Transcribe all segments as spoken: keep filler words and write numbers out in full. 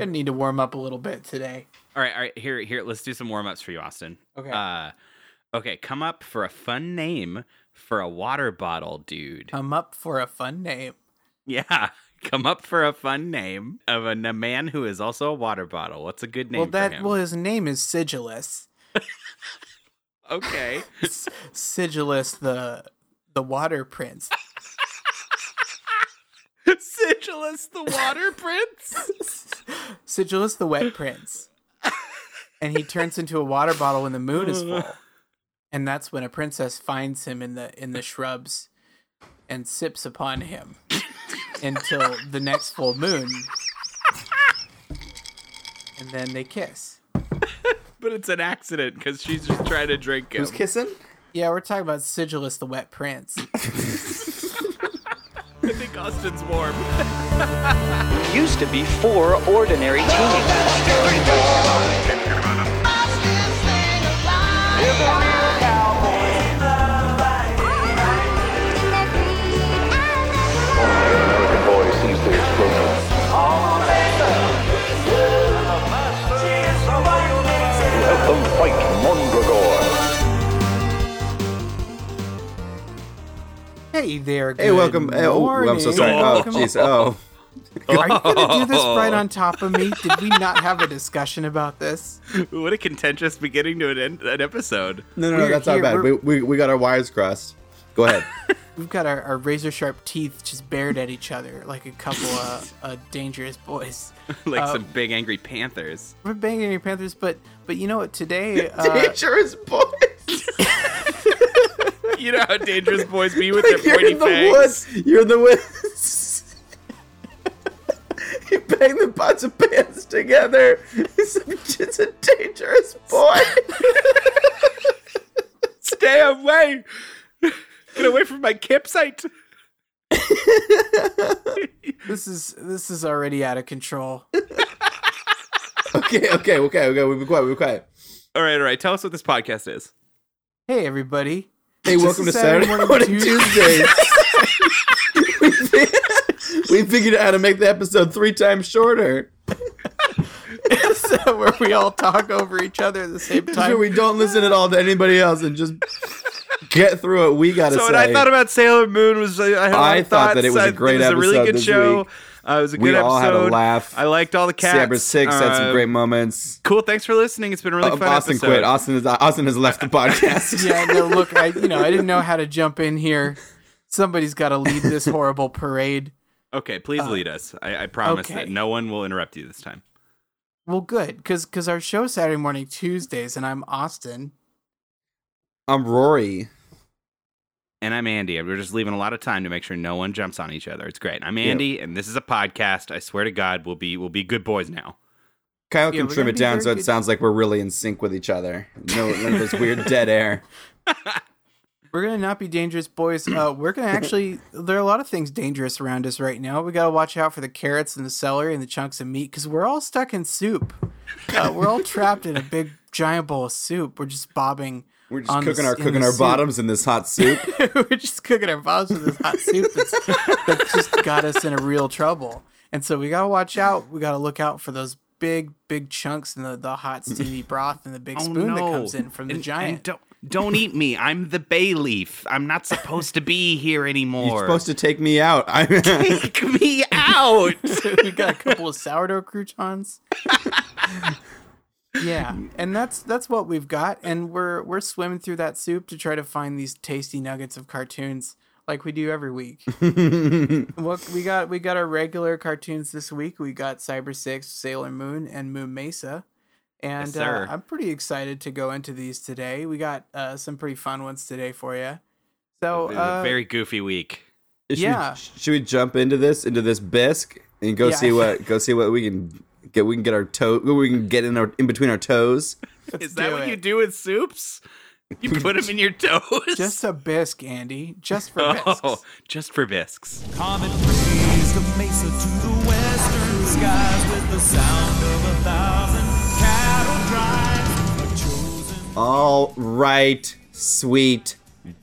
I need to warm up a little bit today. All right, all right. Here, here. Let's do some warm ups for you, Austin. Okay. Uh, okay. Come up for a fun name for a water bottle, dude. Come up for a fun name. Yeah. Come up for a fun name of a, a man who is also a water bottle. What's a good name well, that, for him? Well, his name is Sigilus. Okay. Sigilus, the the water prince. Sigilus, the water prince? Sigilus, the wet prince. And he turns into a water bottle when the moon is full. And that's when a princess finds him in the in the shrubs and sips upon him until the next full moon. And then they kiss. But it's an accident because she's just trying to drink him. Who's kissing? Yeah, we're talking about Sigilus, the wet prince. I think Austin's warm. Used to be four ordinary teenagers. Hey there, good Hey, welcome. Oh, I'm so sorry. Oh, jeez. Oh. Are you going to do this right on top of me? Did we not have a discussion about this? What a contentious beginning to an, end, an episode. No, no, no, that's not bad. We, we we got our wires crossed. Go ahead. We've got our, our razor-sharp teeth just bared at each other like a couple of uh, dangerous boys. Like uh, some big, angry panthers. We're big, angry panthers, but, but you know what? Today... Uh, dangerous boys! You know how dangerous boys be with like their pointy fangs. The You're in the woods. You bang the pots of pans together. It's a, it's a dangerous boy. Stay away. Get away from my campsite. This is this is already out of control. okay, okay, okay, okay. We'll be quiet. We'll be quiet. All right, all right. Tell us what this podcast is. Hey, everybody. Hey, just welcome to Saturday, Saturday morning Tuesday. Tuesday. we, we figured out how to make the episode three times shorter. It's uh, where we all talk over each other at the same time. Sure, we don't listen at all to anybody else and just get through what we got to so say. So what I thought about Sailor Moon was I, had I thought that it was a great episode. It was a really good show. Uh, it was a good we episode. We all had a laugh. I liked all the cats. Cyber Six uh, had some great moments. Cool. Thanks for listening. It's been a really uh, fun Austin episode. Quit. Austin quit. Austin has left the podcast. Yeah, no, look, I, you know, I didn't know how to jump in here. Somebody's got to lead this horrible parade. Okay, please uh, lead us. I, I promise okay. that no one will interrupt you this time. Well, good, because because our show Saturday morning Tuesdays, and I'm Austin. I'm Rory. And I'm Andy. We're just leaving a lot of time to make sure no one jumps on each other. It's great. I'm Andy, yep. And this is a podcast. I swear to God, we'll be we'll be good boys now. Kyle yeah, can trim it down so it sounds like we're really in sync with each other. No, none of this weird dead air. We're gonna not be dangerous boys. Uh, we're gonna actually. There are a lot of things dangerous around us right now. We gotta watch out for the carrots and the celery and the chunks of meat because we're all stuck in soup. Uh, we're all trapped in a big giant bowl of soup. We're just bobbing. We're just cooking this, our cooking our soup. bottoms in this hot soup. We're just cooking our bottoms in this hot soup that's, that's just got us in a real trouble. And so we gotta watch out. We gotta look out for those big, big chunks in the, the hot steamy broth and the big oh, spoon no. that comes in from the and, giant. And don't don't eat me. I'm the bay leaf. I'm not supposed to be here anymore. You're supposed to take me out. I'm take me out. So we got a couple of sourdough croutons. Yeah, and that's that's what we've got, and we're we're swimming through that soup to try to find these tasty nuggets of cartoons, like we do every week. Well, we got we got our regular cartoons this week. We got Cyber Six, Sailor Moon, and Moo Mesa, and yes, uh, I'm pretty excited to go into these today. We got uh, some pretty fun ones today for you. So uh, a very goofy week. Should yeah, we, should we jump into this into this bisque and go yeah. see what go see what we can. Get, we can get our toe. We can get in our in between our toes. Let's Is that what it. you do with soups? You put them in your toes. Just a bisque, Andy. Just for bisques. Oh, just for bisques. Common breeze the mesa to the western skies with the sound of a thousand cattle drives. All right, sweet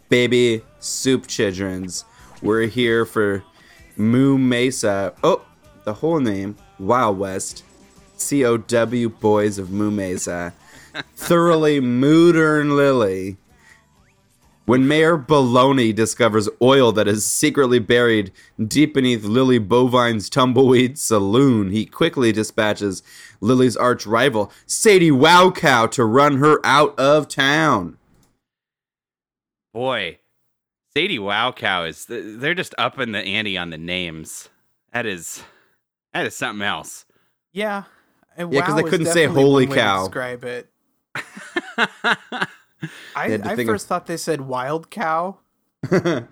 baby soup childrens. We're here for Moo Mesa. Oh. the whole name, Wild West, C O W Boys of Moo Mesa, thoroughly modern Lily. When Mayor Baloney discovers oil that is secretly buried deep beneath Lily Bovine's tumbleweed saloon, he quickly dispatches Lily's arch rival, Sadie Wowcow, to run her out of town. Boy, Sadie Wowcow is, they're just upping the ante on the names. That is, that is something else. Yeah. And yeah, because wow they couldn't say holy cow. Describe it. I, I first of... thought they said wild cow. Ooh.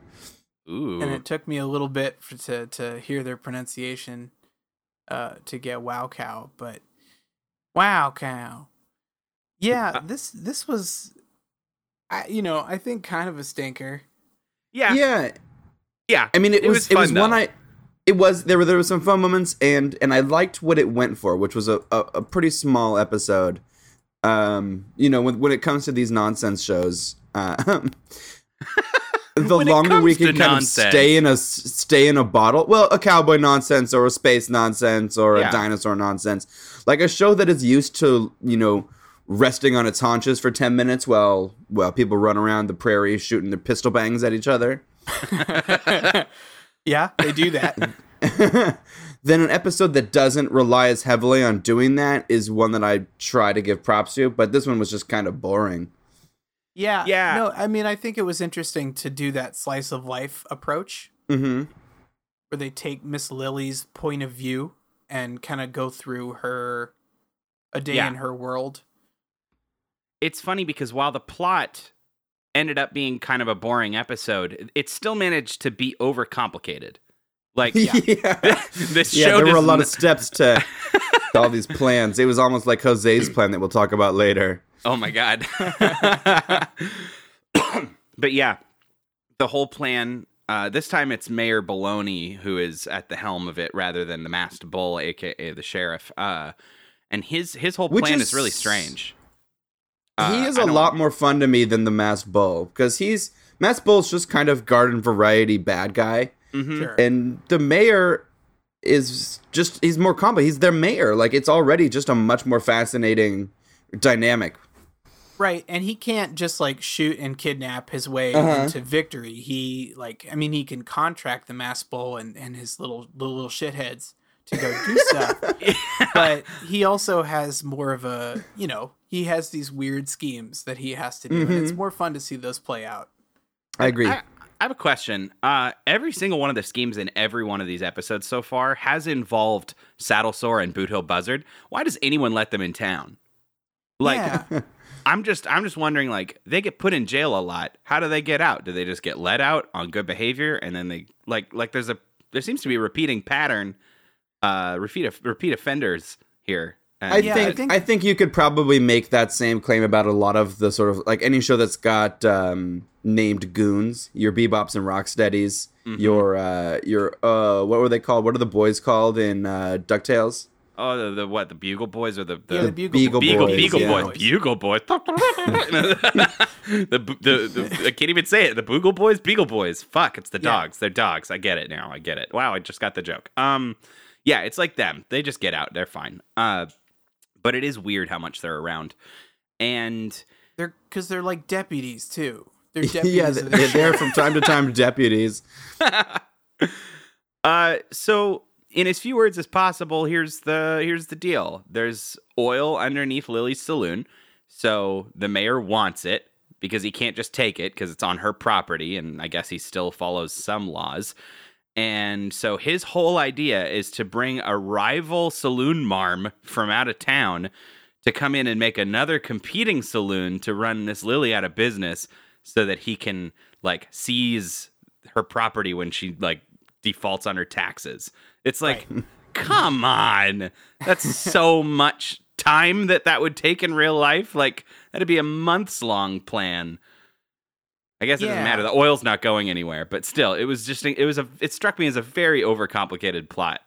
And it took me a little bit for, to, to hear their pronunciation uh, to get wow cow, but wow cow. Yeah, this this was, I, you know, I think kind of a stinker. Yeah. Yeah. Yeah. I mean, it, it was, was fun, it was though. one I... It was, there were there were some fun moments, and and I liked what it went for, which was a, a, a pretty small episode. Um, you know, when when it comes to these nonsense shows, uh, the longer we can kind nonsense. of stay in a stay in a bottle, well, a cowboy nonsense or a space nonsense or yeah. a dinosaur nonsense, like a show that is used to, you know, resting on its haunches for ten minutes while while people run around the prairie shooting their pistol bangs at each other. Yeah, they do that. Then an episode that doesn't rely as heavily on doing that is one that I try to give props to, but this one was just kind of boring. Yeah. Yeah. No, I mean, I think it was interesting to do that slice of life approach, mm-hmm. where they take Miss Lily's point of view and kind of go through her a day yeah. in her world. It's funny because while the plot ended up being kind of a boring episode, it still managed to be overcomplicated. Like, yeah, yeah. this yeah, show there were a lot of steps to, to all these plans. It was almost like Jose's plan that we'll talk about later. Oh my God. But yeah, the whole plan, uh, this time it's Mayor Baloney who is at the helm of it rather than the masked bull, A K A the sheriff. Uh, and his, his whole plan is, is really strange. Uh, he is a lot more fun to me than the masked bull because he's masked bull's just kind of garden variety bad guy. Mm-hmm. Sure. And the mayor is just, he's more combo. He's their mayor. Like, it's already just a much more fascinating dynamic. Right. And he can't just like shoot and kidnap his way uh-huh. into victory. He like, I mean, he can contract the masked bull and, and his little, little, little shitheads to go do stuff. But he also has more of a, you know, he has these weird schemes that he has to do. Mm-hmm. And it's more fun to see those play out. I agree. I, I have a question. Uh, every single one of the schemes in every one of these episodes so far has involved Saddlesore and Boot Hill Buzzard. Why does anyone let them in town? Like, yeah. I'm just, I'm just wondering. Like, they get put in jail a lot. How do they get out? Do they just get let out on good behavior? And then they like, like there's a, there seems to be a repeating pattern. Uh, repeat, repeat offenders here. I, yeah, think, I think I think you could probably make that same claim about a lot of the sort of like any show that's got um, named goons, your Bebops and Rocksteadies, mm-hmm. your uh, your uh, what were they called? What are the boys called in uh, DuckTales? Oh, the, the what? The Bugle Boys or the the, yeah, the Bugle, Beagle, Beagle Boys? Beagle yeah. Boys, Bugle Boys. the, the, the, I can't even say it. The Bugle Boys, Beagle Boys. Fuck, it's the yeah. dogs. They're dogs. I get it now. I get it. Wow, I just got the joke. Um, yeah, it's like them. They just get out. They're fine. Uh. But it is weird how much they're around, and they're because they're like deputies too. They're deputies. yeah, they're, they're from time to time deputies. uh, so in as few words as possible, here's the here's the deal. There's oil underneath Lily's saloon, so the mayor wants it because he can't just take it because it's on her property, and I guess he still follows some laws. And so his whole idea is to bring a rival saloon marm from out of town to come in and make another competing saloon to run Miss Lily out of business so that he can, like, seize her property when she, like, defaults on her taxes. It's like, right. Come on. That's so much time that that would take in real life. Like, that'd be a months-long plan. I guess it yeah. doesn't matter. The oil's not going anywhere, but still, it was just it was a it struck me as a very overcomplicated plot.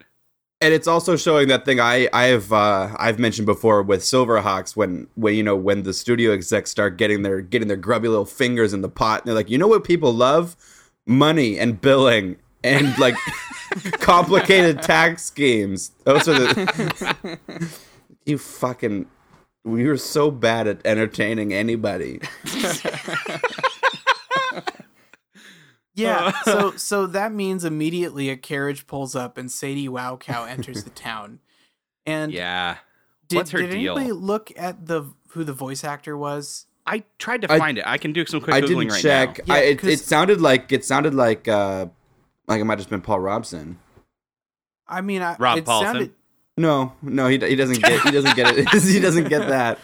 And it's also showing that thing I I've uh, I've mentioned before with Silverhawks when when you know when the studio execs start getting their getting their grubby little fingers in the pot and they're like, you know what people love? Money and billing. and like complicated tax schemes. Those are the you fucking. We were so bad at entertaining anybody. Yeah, so so that means immediately a carriage pulls up and Sadie Wowcow enters the town. And yeah, did, what's her did deal? Anybody look at the who the voice actor was? I tried to find I, it. I can do some quick I googling didn't right check. now. I, it, it sounded like it sounded like uh, like it might have just been Paul Robson. I mean, I, Rob it Paulson. Sounded, No, no, he he doesn't get he doesn't get it. He doesn't get that.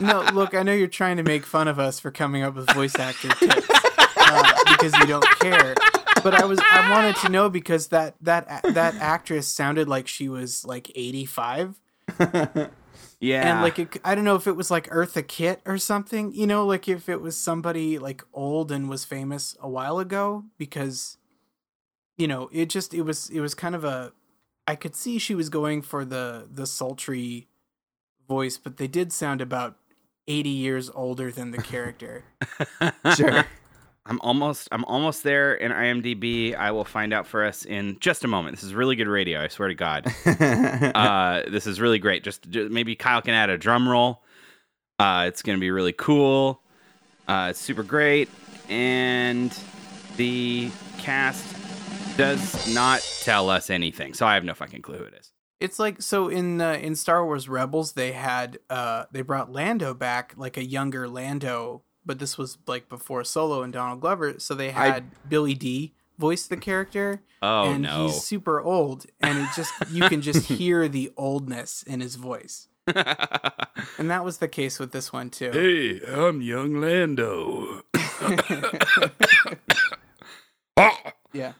No, look, I know you're trying to make fun of us for coming up with voice actor tips uh, because you don't care. But I was I wanted to know because that that that actress sounded like she was like eighty-five. Yeah, and like it, I don't know if it was like Eartha Kitt or something. You know, like if it was somebody like old and was famous a while ago, because you know it just it was it was kind of a. I could see she was going for the, the sultry voice, but they did sound about eighty years older than the character. Sure. I'm almost I'm almost there in IMDb. I will find out for us in just a moment. This is really good radio, I swear to God. uh, this is really great. Just, just maybe Kyle can add a drum roll. Uh, it's going to be really cool. Uh, it's super great. And the cast... does not tell us anything, so I have no fucking clue who it is. It's like so in uh, in Star Wars Rebels, they had uh, they brought Lando back, like a younger Lando, but this was like before Solo and Donald Glover. So they had I... Billy Dee voice the character. Oh and no, he's super old, and it just you can just hear the oldness in his voice. And that was the case with this one too. Hey, I'm young Lando. Yeah.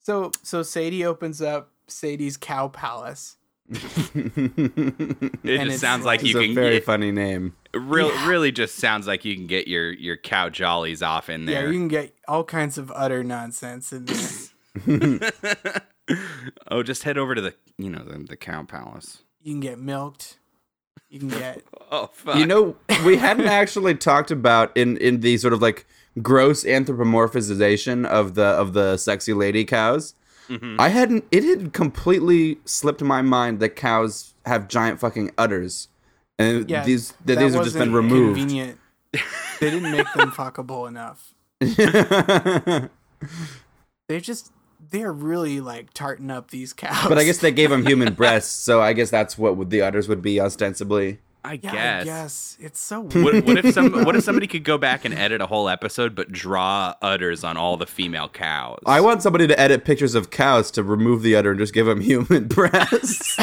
So so Sadie opens up Sadie's Cow Palace. It just sounds like you can. It's a very funny name. Really, yeah. really just sounds like you can get your, your cow jollies off in there. Yeah, you can get all kinds of utter nonsense in there. Oh, just head over to the you know the, the Cow Palace. You can get milked. You can get. Oh fuck! You know we hadn't actually talked about in in the sort of like. Gross anthropomorphization of the of the sexy lady cows. Mm-hmm. I hadn't. It had completely slipped my mind that cows have giant fucking udders, and yeah, these that these have just been removed. Convenient. They didn't make them fuckable enough. They just they're really like tarting up these cows. But I guess they gave them human breasts, so I guess that's what the udders would be ostensibly. I yeah, guess. Yes, it's so weird. What, what if some? What if somebody could go back and edit a whole episode, but draw udders on all the female cows? I want somebody to edit pictures of cows to remove the udder and just give them human breasts.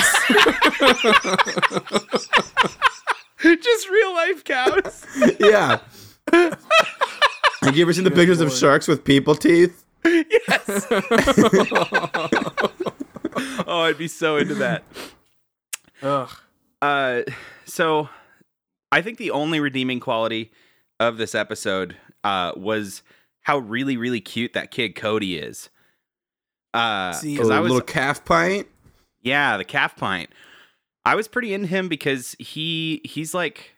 Just real life cows. Yeah. Have you ever seen the Good pictures Lord. Of sharks with people teeth? Yes. Oh, I'd be so into that. Ugh. Uh, so I think the only redeeming quality of this episode, uh, was how really, really cute that kid Cody is. Uh, See, cause I was, little calf pint. Yeah. The calf pint. I was pretty into him because he, he's like,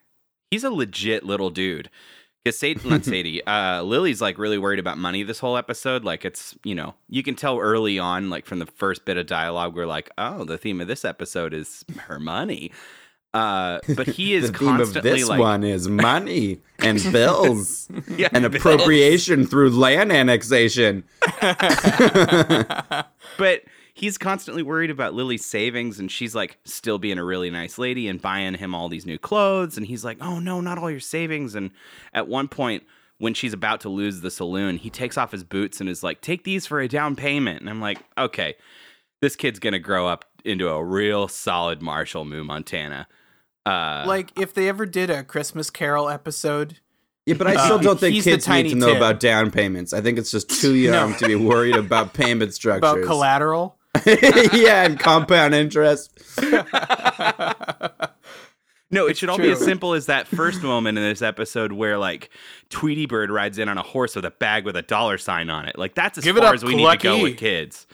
he's a legit little dude. Cause Sadie, not Sadie, uh, Lily's like really worried about money this whole episode. Like it's, you know, you can tell early on, like from the first bit of dialogue, we're like, oh, the theme of this episode is her money. Uh, but he is the constantly theme of this like one is money and bills yeah, and appropriation bills. Through land annexation. But he's constantly worried about Lily's savings, and she's like still being a really nice lady and buying him all these new clothes. And he's like, oh no, not all your savings. And at one point when she's about to lose the saloon, he takes off his boots and is like, take these for a down payment. And I'm like, okay, this kid's going to grow up into a real solid Marshall Moo Montana. Uh, like if they ever did a Christmas Carol episode. Yeah, but I still don't uh, think kids need to know Tim. About down payments. I think it's just too young no. to be worried about payment structures. About collateral. Yeah, and compound interest. No, it should it's all true. Be as simple as that first moment in this episode where like Tweety Bird rides in on a horse with a bag with a dollar sign on it. Like that's as Give far up, as we Clucky. Need to go with kids.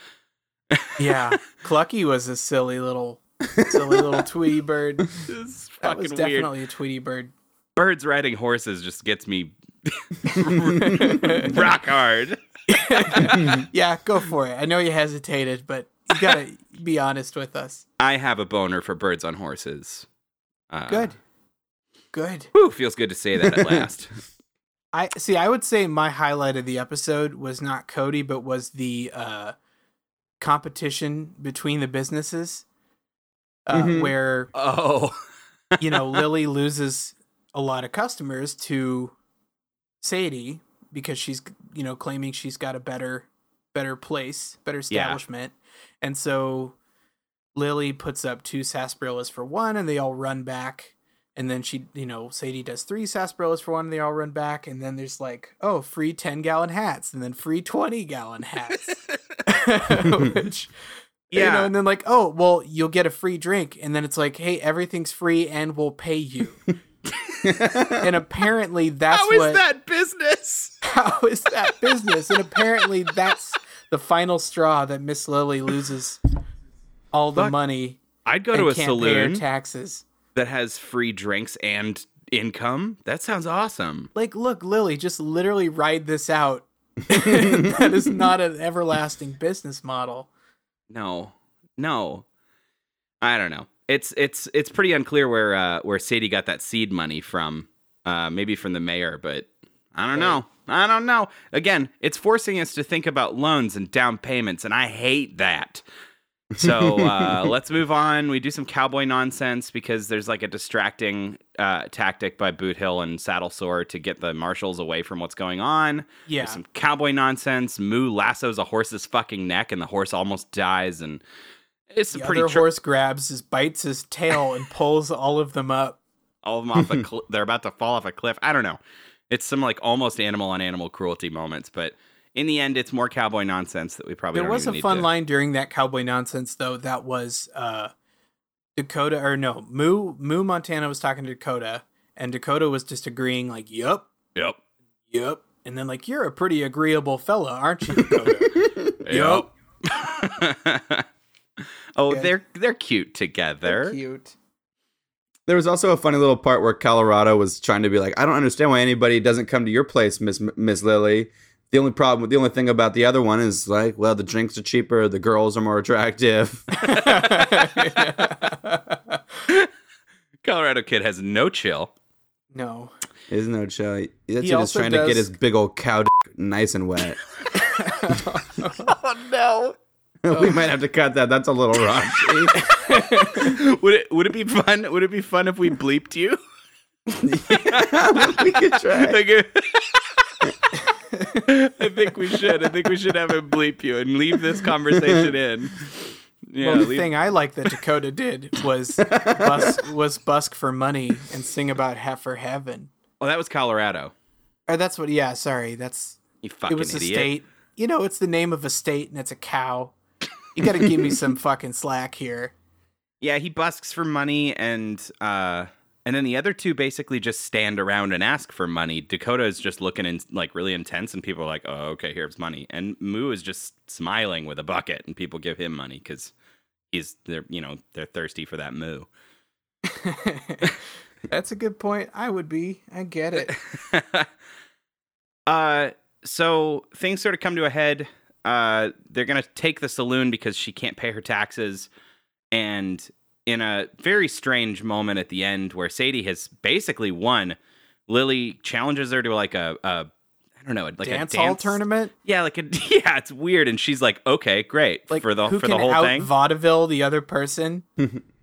Yeah, Clucky was a silly little, silly little Tweety Bird. That was definitely weird. A Tweety Bird. Birds riding horses just gets me Rock hard. Yeah, go for it. I know you hesitated, but you gotta be honest with us. I have a boner for birds on horses. Uh, good. Good. Whew, feels good to say that at last. I see, I would say my highlight of the episode was not Cody, but was the uh, competition between the businesses. Uh, mm-hmm. Where, oh, you know, Lily loses a lot of customers to Sadie because she's, you know, claiming she's got a better, better place, better establishment. Yeah. And so Lily puts up two sarsaparillas for one and they all run back. And then she, you know, Sadie does three sarsaparillas for one and they all run back. And then there's like, oh, free ten gallon hats and then free twenty gallon hats, which, yeah. You know, and then like, oh, well, you'll get a free drink. And then it's like, hey, everything's free and we'll pay you. And apparently that's how is what, that business? How is that business? And apparently that's the final straw that Miss Lily loses all the Fuck. money. I'd go to a saloon taxes that has free drinks and income. That sounds awesome. Like, look, Lily, just literally ride this out. That is not an everlasting business model. No, no, I don't know. It's it's it's pretty unclear where uh, where Sadie got that seed money from. Uh, maybe from the mayor, but I don't know. I don't know. Again, it's forcing us to think about loans and down payments, and I hate that. So uh, let's move on. We do some cowboy nonsense because there's like a distracting uh, tactic by Boot Hill and Saddlesore to get the marshals away from what's going on. Yeah. There's some cowboy nonsense. Moo lassos a horse's fucking neck, and the horse almost dies, and it's a pretty other tri- horse grabs his bites his tail and pulls all of them up. All of them off a cliff. They're about to fall off a cliff. I don't know. It's some like almost animal on animal cruelty moments, but in the end, it's more cowboy nonsense that we probably there don't was even a fun to... line during that cowboy nonsense though. That was uh, Dakota or no Moo Moo Montana was talking to Dakota, and Dakota was just agreeing like, "Yep, yep, yep," and then like, "You're a pretty agreeable fella, aren't you, Dakota?" Yep. Oh, good. they're they're cute together. They're cute. There was also a funny little part where Colorado was trying to be like, I don't understand why anybody doesn't come to your place, Miss Miss Lily. The only problem, the only thing about the other one is like, well, the drinks are cheaper, the girls are more attractive. Colorado kid has no chill. No, there's no chill. That dude is trying does... to get his big old cow d- nice and wet. Oh no. We might have to cut that. That's a little raunchy. would it would it be fun? Would it be fun if we bleeped you? Yeah, we could try. Like a, I think we should. I think we should have him bleep you and leave this conversation in. Yeah, well, the leave. thing I like that Dakota did was busk, was busk for money and sing about half for heaven. Oh, that was Colorado. Oh, that's what. Yeah, sorry. That's you fucking it was idiot. A state. You know, it's the name of a state and it's a cow. You gotta give me some fucking slack here. Yeah, he busks for money, and uh, and then the other two basically just stand around and ask for money. Dakota is just looking in, like really intense, and people are like, oh, okay, here's money. And Moo is just smiling with a bucket, and people give him money because he's they're you know they're thirsty for that moo. That's a good point. I would be. I get it. uh, so things sort of come to a head. Uh, they're going to take the saloon because she can't pay her taxes. And in a very strange moment at the end where Sadie has basically won, Lily challenges her to like a, a I don't know, like dance a dance hall tournament. Yeah. Like, a, yeah, it's weird. And she's like, okay, great. Like for the, who for can the whole out thing. Vaudeville, the other person.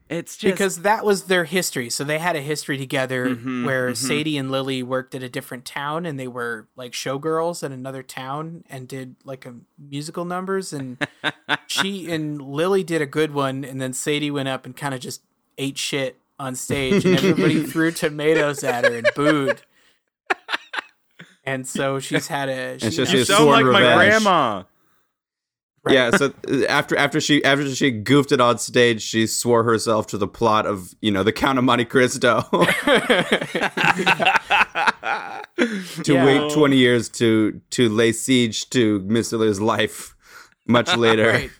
It's just because that was their history. So they had a history together mm-hmm, where mm-hmm. Sadie and Lily worked at a different town, and they were like showgirls at another town and did like a musical numbers. And she and Lily did a good one. And then Sadie went up and kind of just ate shit on stage, and everybody threw tomatoes at her and booed. And so she's had a, she, just, you sound like revenge. My grandma. Right. Yeah, so after after she after she goofed it on stage, she swore herself to the plot of, you know, the Count of Monte Cristo. Yeah. To yeah. wait twenty years to to lay siege to Miss Lily's life much later. Right.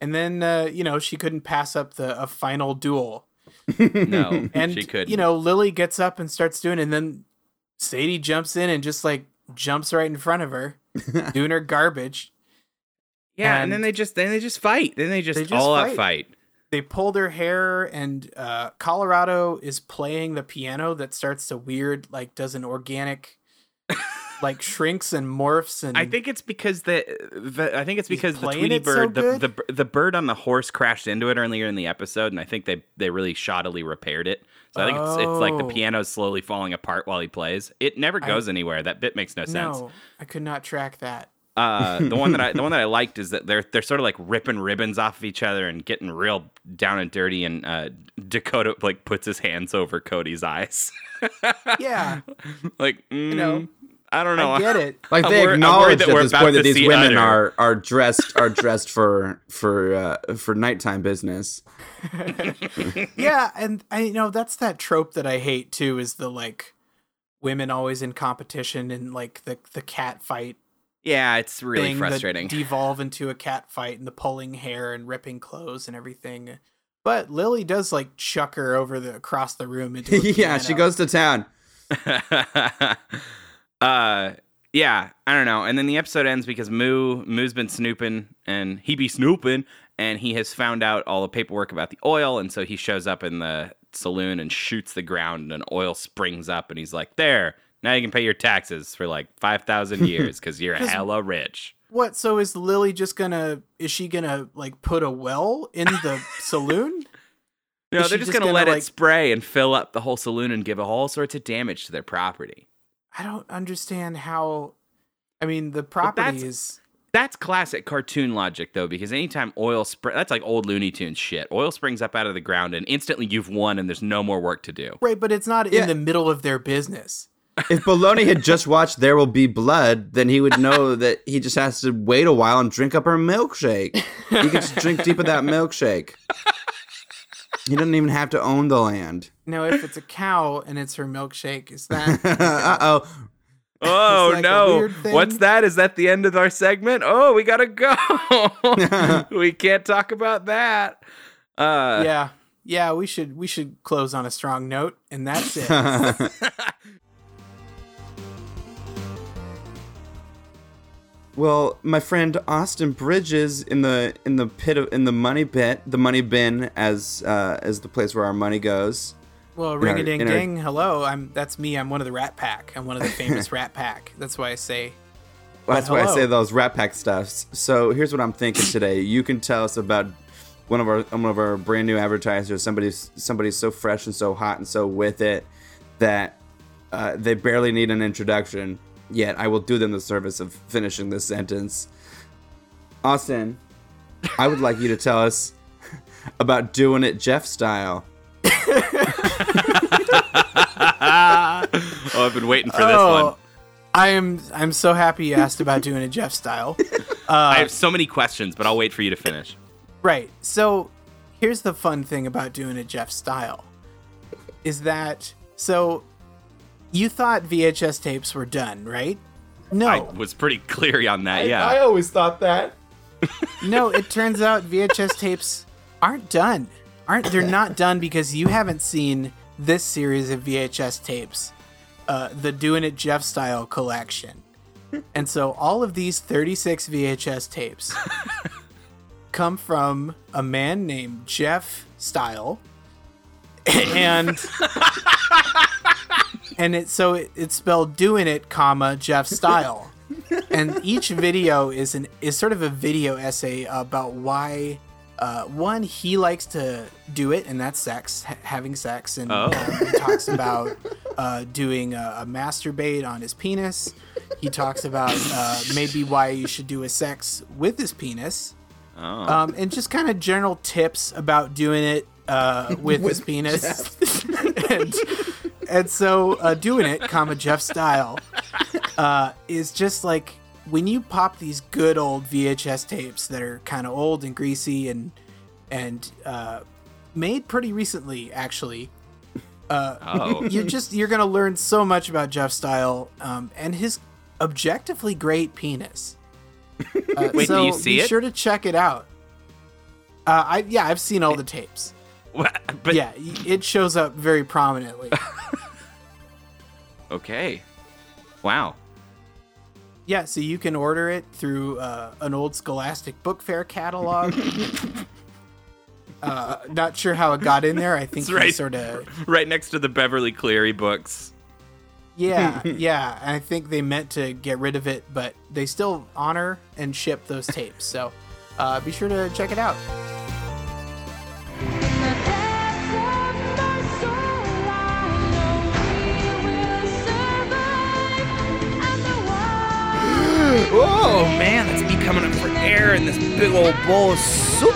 And then uh, you know, she couldn't pass up the a final duel. No, and she couldn't. You know, Lily gets up and starts doing it, and then Sadie jumps in and just like jumps right in front of her, doing her garbage. Yeah, and, and then they just then they just fight. Then they just, they just all fight. Up fight. They pulled her hair, and uh, Colorado is playing the piano that starts to weird, like does an organic, like shrinks and morphs. And I think it's because the, the I think it's because the Tweety Bird, so the, the the bird on the horse crashed into it earlier in the episode, and I think they they really shoddily repaired it. So I think oh. it's, it's like the piano's slowly falling apart while he plays. It never goes I, anywhere. That bit makes no, no sense. No, I could not track that. Uh, the one that I the one that I liked is that they're they're sort of like ripping ribbons off of each other and getting real down and dirty, and uh, Dakota like puts his hands over Cody's eyes. Yeah, like mm, you know, I don't know. I get it. Like I'm they wor- acknowledge that at this point that these women utter. are are dressed are dressed for for uh, for nighttime business. Yeah, and I you know that's that trope that I hate too, is the like women always in competition and like the the cat fight. Yeah, it's really frustrating. Devolve into a cat fight and the pulling hair and ripping clothes and everything. But Lily does like chuck her over the across the room. Into a yeah, she goes to town. uh, yeah, I don't know. And then the episode ends because Moo Moo's been snooping and he be snooping and he has found out all the paperwork about the oil, and so he shows up in the saloon and shoots the ground and an oil springs up and he's like, there. Now you can pay your taxes for like five thousand years because you're hella rich. What? So is Lily just going to, is she going to like put a well in the saloon? No, is they're just going to let like, it spray and fill up the whole saloon and give all sorts of damage to their property. I don't understand how, I mean, the property that's, is. That's classic cartoon logic though, because anytime oil, spr- that's like old Looney Tunes shit. Oil springs up out of the ground and instantly you've won and there's no more work to do. Right, but it's not yeah. in the middle of their business. If Baloney had just watched There Will Be Blood, then he would know that he just has to wait a while and drink up her milkshake. He can just drink deep of that milkshake. He doesn't even have to own the land. No, if it's a cow and it's her milkshake, is that... Uh-oh. Oh, like no. What's that? Is that the end of our segment? Oh, we gotta go. We can't talk about that. Uh, yeah. Yeah, we should, we should close on a strong note, and that's it. Well, my friend Austin Bridges in the in the pit of, in the money pit, the money bin, as uh, as the place where our money goes. Well, ring a ding ding. Hello, I'm that's me. I'm one of the Rat Pack. I'm one of the famous Rat Pack. That's why I say. Well, that's hello. Why I say those Rat Pack stuffs. So here's what I'm thinking today. You can tell us about one of our one of our brand new advertisers. Somebody somebody's so fresh and so hot and so with it that uh, they barely need an introduction. Yet I will do them the service of finishing this sentence. Austin, I would like you to tell us about Doing It Jeff Style. Oh, I've been waiting for oh, this one. I am I'm so happy you asked about Doing It Jeff Style. Uh, I have so many questions, but I'll wait for you to finish. Right. So here's the fun thing about Doing It Jeff Style is that so. You thought V H S tapes were done, right? No. I was pretty clear on that, I, yeah. I always thought that. No, it turns out V H S tapes aren't done. Aren't They're not done because you haven't seen this series of V H S tapes, uh, the Doing It Jeff Style collection. And so all of these thirty-six V H S tapes come from a man named Jeff Style. And... And it, so it, it's spelled Doing It, comma, Jeff Style. And each video is an is sort of a video essay about why, uh, one, he likes to do it, and that's sex, ha- having sex. And oh. um, he talks about uh, doing a, a masturbate on his penis. He talks about uh, maybe why you should do a sex with his penis. Oh. Um, and just kind of general tips about doing it uh, with, with his penis. and... And so uh, Doing It, comma, Jeff Style uh, is just like when you pop these good old V H S tapes that are kind of old and greasy and and uh, made pretty recently, actually. Uh, oh. You just you're gonna learn so much about Jeff Style um, and his objectively great penis. Uh, Wait, so do you see be it? Sure to check it out. Uh, I yeah, I've seen all the tapes. But yeah, it shows up very prominently. Okay. Wow. Yeah, so you can order it through uh, an old Scholastic Book Fair catalog. uh, not sure how it got in there. I think it's right, sort of right next to the Beverly Cleary books. Yeah, yeah. I think they meant to get rid of it, but they still honor and ship those tapes. So uh, be sure to check it out. Oh man, that's me coming up for air in this big old bowl of soup.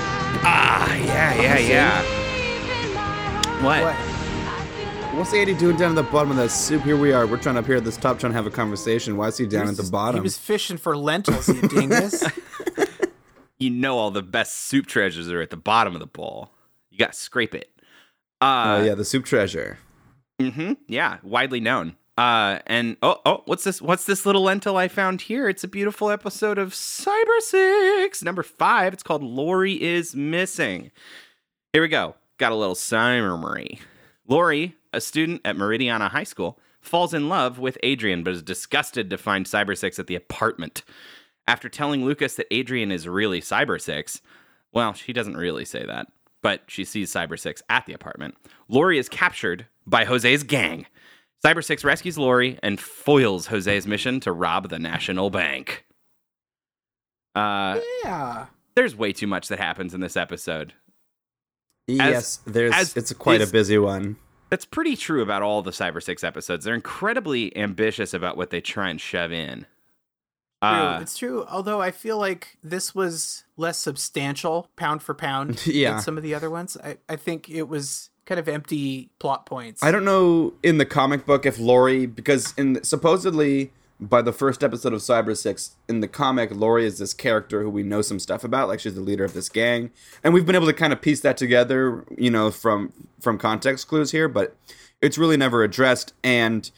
Ah, yeah, yeah, yeah. What? what? What's Andy doing down at the bottom of that soup? Here we are. We're trying up here at this top, trying to have a conversation. Why is he down he at the bottom? He was fishing for lentils, you dingus. You know all the best soup treasures are at the bottom of the bowl. You got to scrape it. Oh, uh, uh, yeah, the soup treasure. Mm-hmm. Yeah, widely known. Uh, and oh, oh, what's this? What's this little lentil I found here? It's a beautiful episode of Cyber Six, number five. It's called Lori is Missing. Here we go. Got a little summary. Lori, a student at Meridiana High School, falls in love with Adrian, but is disgusted to find Cyber Six at the apartment. After telling Lucas that Adrian is really Cyber Six, well, she doesn't really say that, but she sees Cyber Six at the apartment. Lori is captured by Jose's gang. Cyber Six rescues Lori and foils Jose's mission to rob the National Bank. Uh, yeah. There's way too much that happens in this episode. Yes, as, there's. As it's quite is, a busy one. That's pretty true about all the Cyber Six episodes. They're incredibly ambitious about what they try and shove in. Uh, it's true, although I feel like this was less substantial, pound for pound, yeah. than some of the other ones. I, I think it was... kind of empty plot points. I don't know in the comic book if Lori, because in supposedly by the first episode of Cyber Six, in the comic, Lori is this character who we know some stuff about, like she's the leader of this gang. And we've been able to kind of piece that together, you know, from from context clues here, but it's really never addressed. And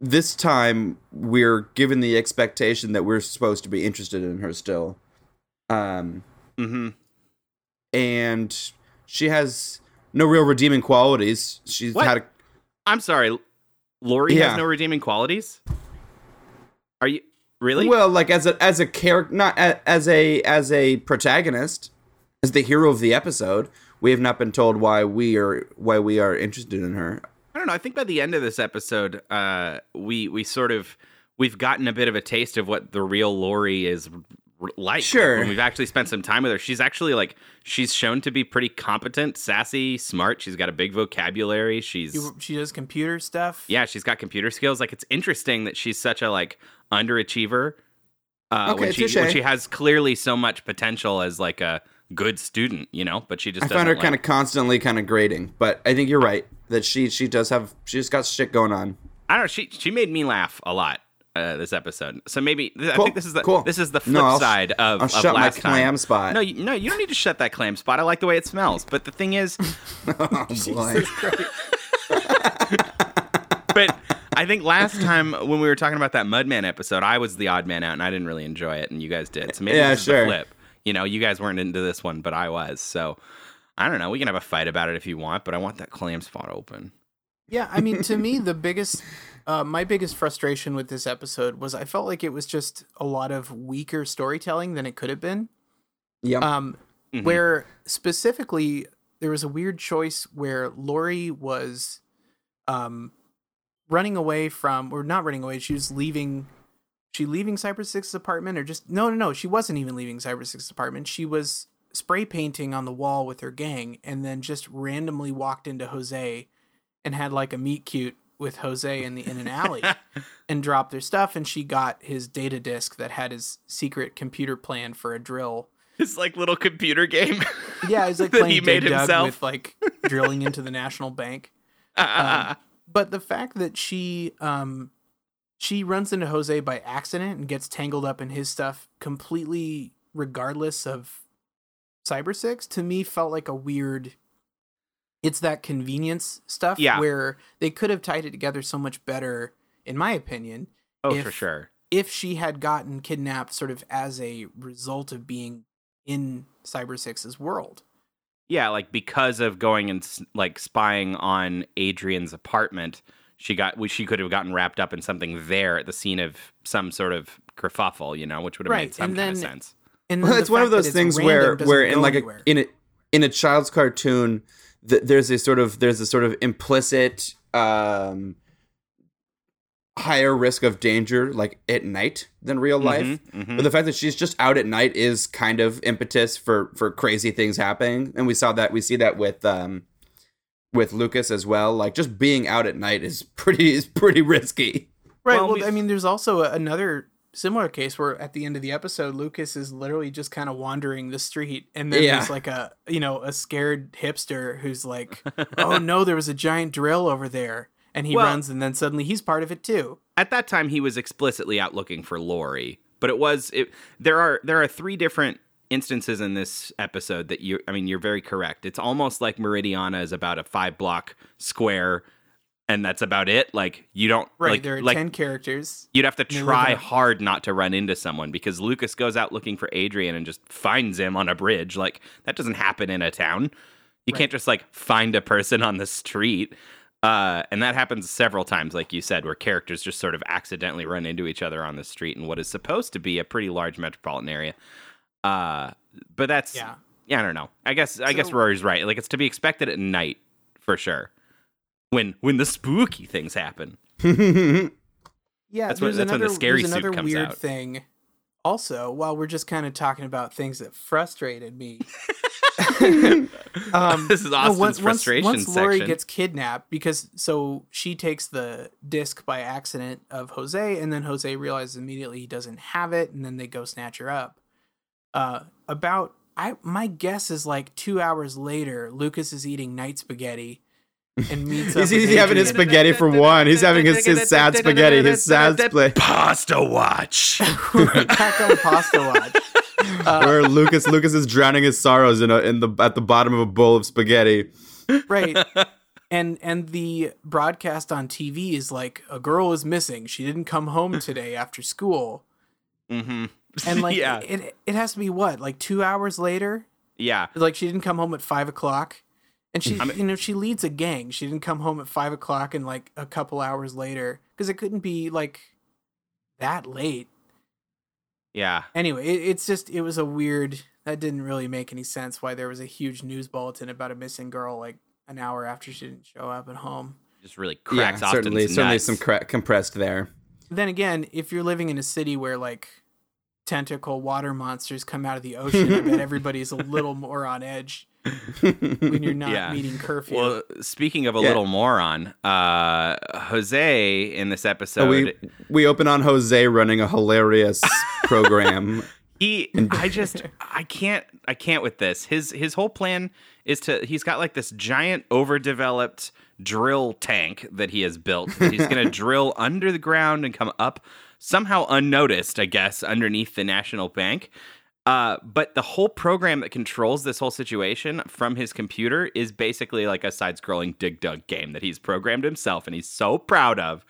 this time we're given the expectation that we're supposed to be interested in her still. Um, mm-hmm. And she has... no real redeeming qualities. She's what? had a... I'm sorry. Lori yeah. has no redeeming qualities? Are you... Really? Well, like as a as a character... Not a, as a as a protagonist, as the hero of the episode, we have not been told why we are why we are interested in her. I don't know. I think by the end of this episode, uh, we we sort of... we've gotten a bit of a taste of what the real Lori is... like sure. When we've actually spent some time with her, she's actually like she's shown to be pretty competent, sassy, smart. She's got a big vocabulary. She's she, she does computer stuff. Yeah, she's got computer skills. Like it's interesting that she's such a like underachiever uh, okay, when she touche. when she has clearly so much potential as like a good student, you know. But she just I doesn't found her like... kind of constantly kind of grading. But I think you're right that she she does have she's got shit going on. I don't know. She she made me laugh a lot. Uh, this episode, so maybe th- cool. I think this is the cool. this is the flip no, side of, I'll of shut last my clam time. Spot. No, you, no, you don't need to shut that clam spot. I like the way it smells, but the thing is, oh, boy. But I think last time when we were talking about that Mudman episode, I was the odd man out, and I didn't really enjoy it, and you guys did. So maybe yeah, this is sure. the flip. You know, you guys weren't into this one, but I was. So I don't know. We can have a fight about it if you want, but I want that clam spot open. Yeah, I mean, to me, the biggest. Uh, my biggest frustration with this episode was I felt like it was just a lot of weaker storytelling than it could have been. Yeah. Um, mm-hmm. Where specifically there was a weird choice where Lori was um, running away from, or not running away. She was leaving. She leaving Cyber Six's apartment or just, no, no, no. She wasn't even leaving Cyber Six's apartment. She was spray painting on the wall with her gang and then just randomly walked into Jose and had like a meet cute with Jose in the in an alley and dropped their stuff, and she got his data disk that had his secret computer plan for a drill. His like little computer game. Yeah, he's like playing he made himself with like drilling into the National Bank. Uh, um, but the fact that she um she runs into Jose by accident and gets tangled up in his stuff completely regardless of Cyber Six to me felt like a weird It's that convenience stuff yeah. where they could have tied it together so much better, in my opinion. Oh, if, for sure. If she had gotten kidnapped sort of as a result of being in Cyber Six's world. Yeah, like because of going and like spying on Adrian's apartment, she got she could have gotten wrapped up in something there at the scene of some sort of kerfuffle, you know, which would have right. made some and kind then, of sense. And well, it's one of those things where where in like a, in a in a child's cartoon, th- there's a sort of there's a sort of implicit um, higher risk of danger like at night than real life. Mm-hmm, mm-hmm. But the fact that she's just out at night is kind of impetus for for crazy things happening, and we saw that we see that with um, with Lucas as well. Like just being out at night is pretty is pretty risky. Right. Well, well I mean, there's also another similar case where at the end of the episode, Lucas is literally just kind of wandering the street, and then yeah. there's like a you know a scared hipster who's like, "Oh no, there was a giant drill over there," and he well, runs, and then suddenly he's part of it too. At that time, he was explicitly out looking for Lori, but it was it, there are there are three different instances in this episode that you I mean you're very correct. It's almost like Meridiana is about a five block square. And that's about it. Like you don't right. Like, there are like, ten characters. You'd have to try hard not to run into someone because Lucas goes out looking for Adrian and just finds him on a bridge. Like that doesn't happen in a town. You right. can't just like find a person on the street. Uh, and that happens several times, like you said, where characters just sort of accidentally run into each other on the street in what is supposed to be a pretty large metropolitan area. Uh, but that's yeah. yeah. I don't know. I guess I so, guess Rory's right. Like it's to be expected at night for sure. When when the spooky things happen, yeah, that's, when, that's another, when the scary suit comes out. There's another weird thing. Also, while we're just kind of talking about things that frustrated me, um, this is Austin's once, frustration once, once section. Once Lori gets kidnapped, because so she takes the disc by accident of Jose, and then Jose realizes immediately he doesn't have it, and then they go snatch her up. Uh, about I my guess is like two hours later, Lucas is eating night spaghetti. And meets he's, he's having his spaghetti for one. He's having his, his sad spaghetti, his sad split. Pasta watch. We're back on pasta watch. Uh, Where Lucas Lucas is drowning his sorrows in a in the at the bottom of a bowl of spaghetti. Right. And and the broadcast on T V is like, a girl is missing. She didn't come home today after school. Mm-hmm. And like yeah. it, it it has to be what, like two hours later? Yeah. Like she didn't come home at five o'clock. And she, I mean, you know, she leads a gang. She didn't come home at five o'clock and like a couple hours later because it couldn't be like that late. Yeah. Anyway, it, it's just it was a weird. That didn't really make any sense. Why there was a huge news bulletin about a missing girl like an hour after she didn't show up at home. Just really cracks. Yeah, certainly, certainly some cra- compressed there. Then again, if you're living in a city where like tentacle water monsters come out of the ocean, I bet everybody's a little more on edge. When you're not yeah. meeting curfew. Well, speaking of a yeah. little moron, uh, Jose in this episode, oh, we, we open on Jose running a hilarious program. He, I just, I can't, I can't with this. His his whole plan is to. He's got like this giant, overdeveloped drill tank that he has built. He's gonna drill under the ground and come up somehow unnoticed, I guess, underneath the National Bank. Uh, but the whole program that controls this whole situation from his computer is basically like a side-scrolling Dig Dug game that he's programmed himself, and he's so proud of.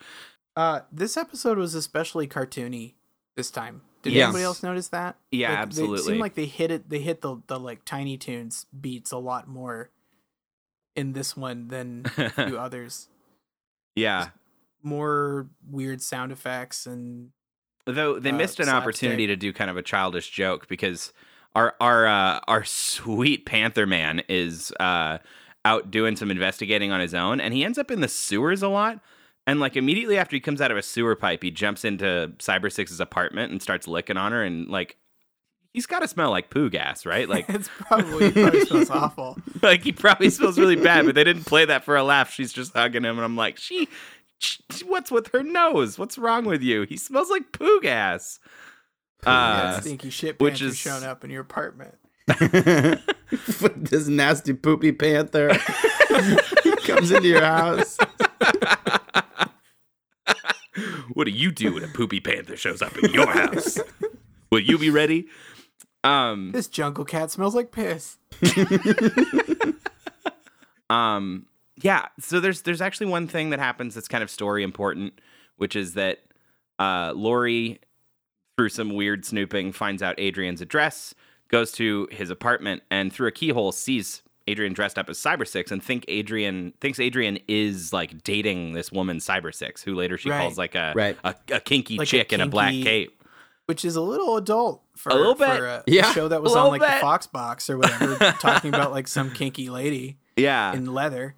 Uh, this episode was especially cartoony this time. Did yes. anybody else notice that? Yeah, like, absolutely. It seemed like they hit it. They hit the the like Tiny Toons beats a lot more in this one than a few others. Yeah, just more weird sound effects and. Though they missed uh, an opportunity to do kind of a childish joke because our our uh, our sweet Panther man is uh, out doing some investigating on his own, and he ends up in the sewers a lot. And like immediately after he comes out of a sewer pipe, he jumps into Cyber Six's apartment and starts licking on her. And like he's got to smell like poo gas, right? Like it's probably, probably smells awful. Like he probably smells really bad, but they didn't play that for a laugh. She's just hugging him, and I'm like, she. What's with her nose? What's wrong with you? He smells like poo gas. Poo uh, stinky shit pants is... shown up in your apartment. This nasty poopy panther comes into your house. What do you do when a poopy panther shows up in your house? Will you be ready? Um, this jungle cat smells like piss. um... Yeah, so there's there's actually one thing that happens that's kind of story important, which is that uh, Lori, through some weird snooping, finds out Adrian's address, goes to his apartment, and through a keyhole sees Adrian dressed up as Cyber Six and think Adrian thinks Adrian is like dating this woman Cyber Six, who later she right. calls like a, right. a a kinky like chick a kinky, in a black cape, which is a little adult for a, little bit. for a yeah. show that was on like bit. the Fox box or whatever, talking about like some kinky lady, yeah, in leather.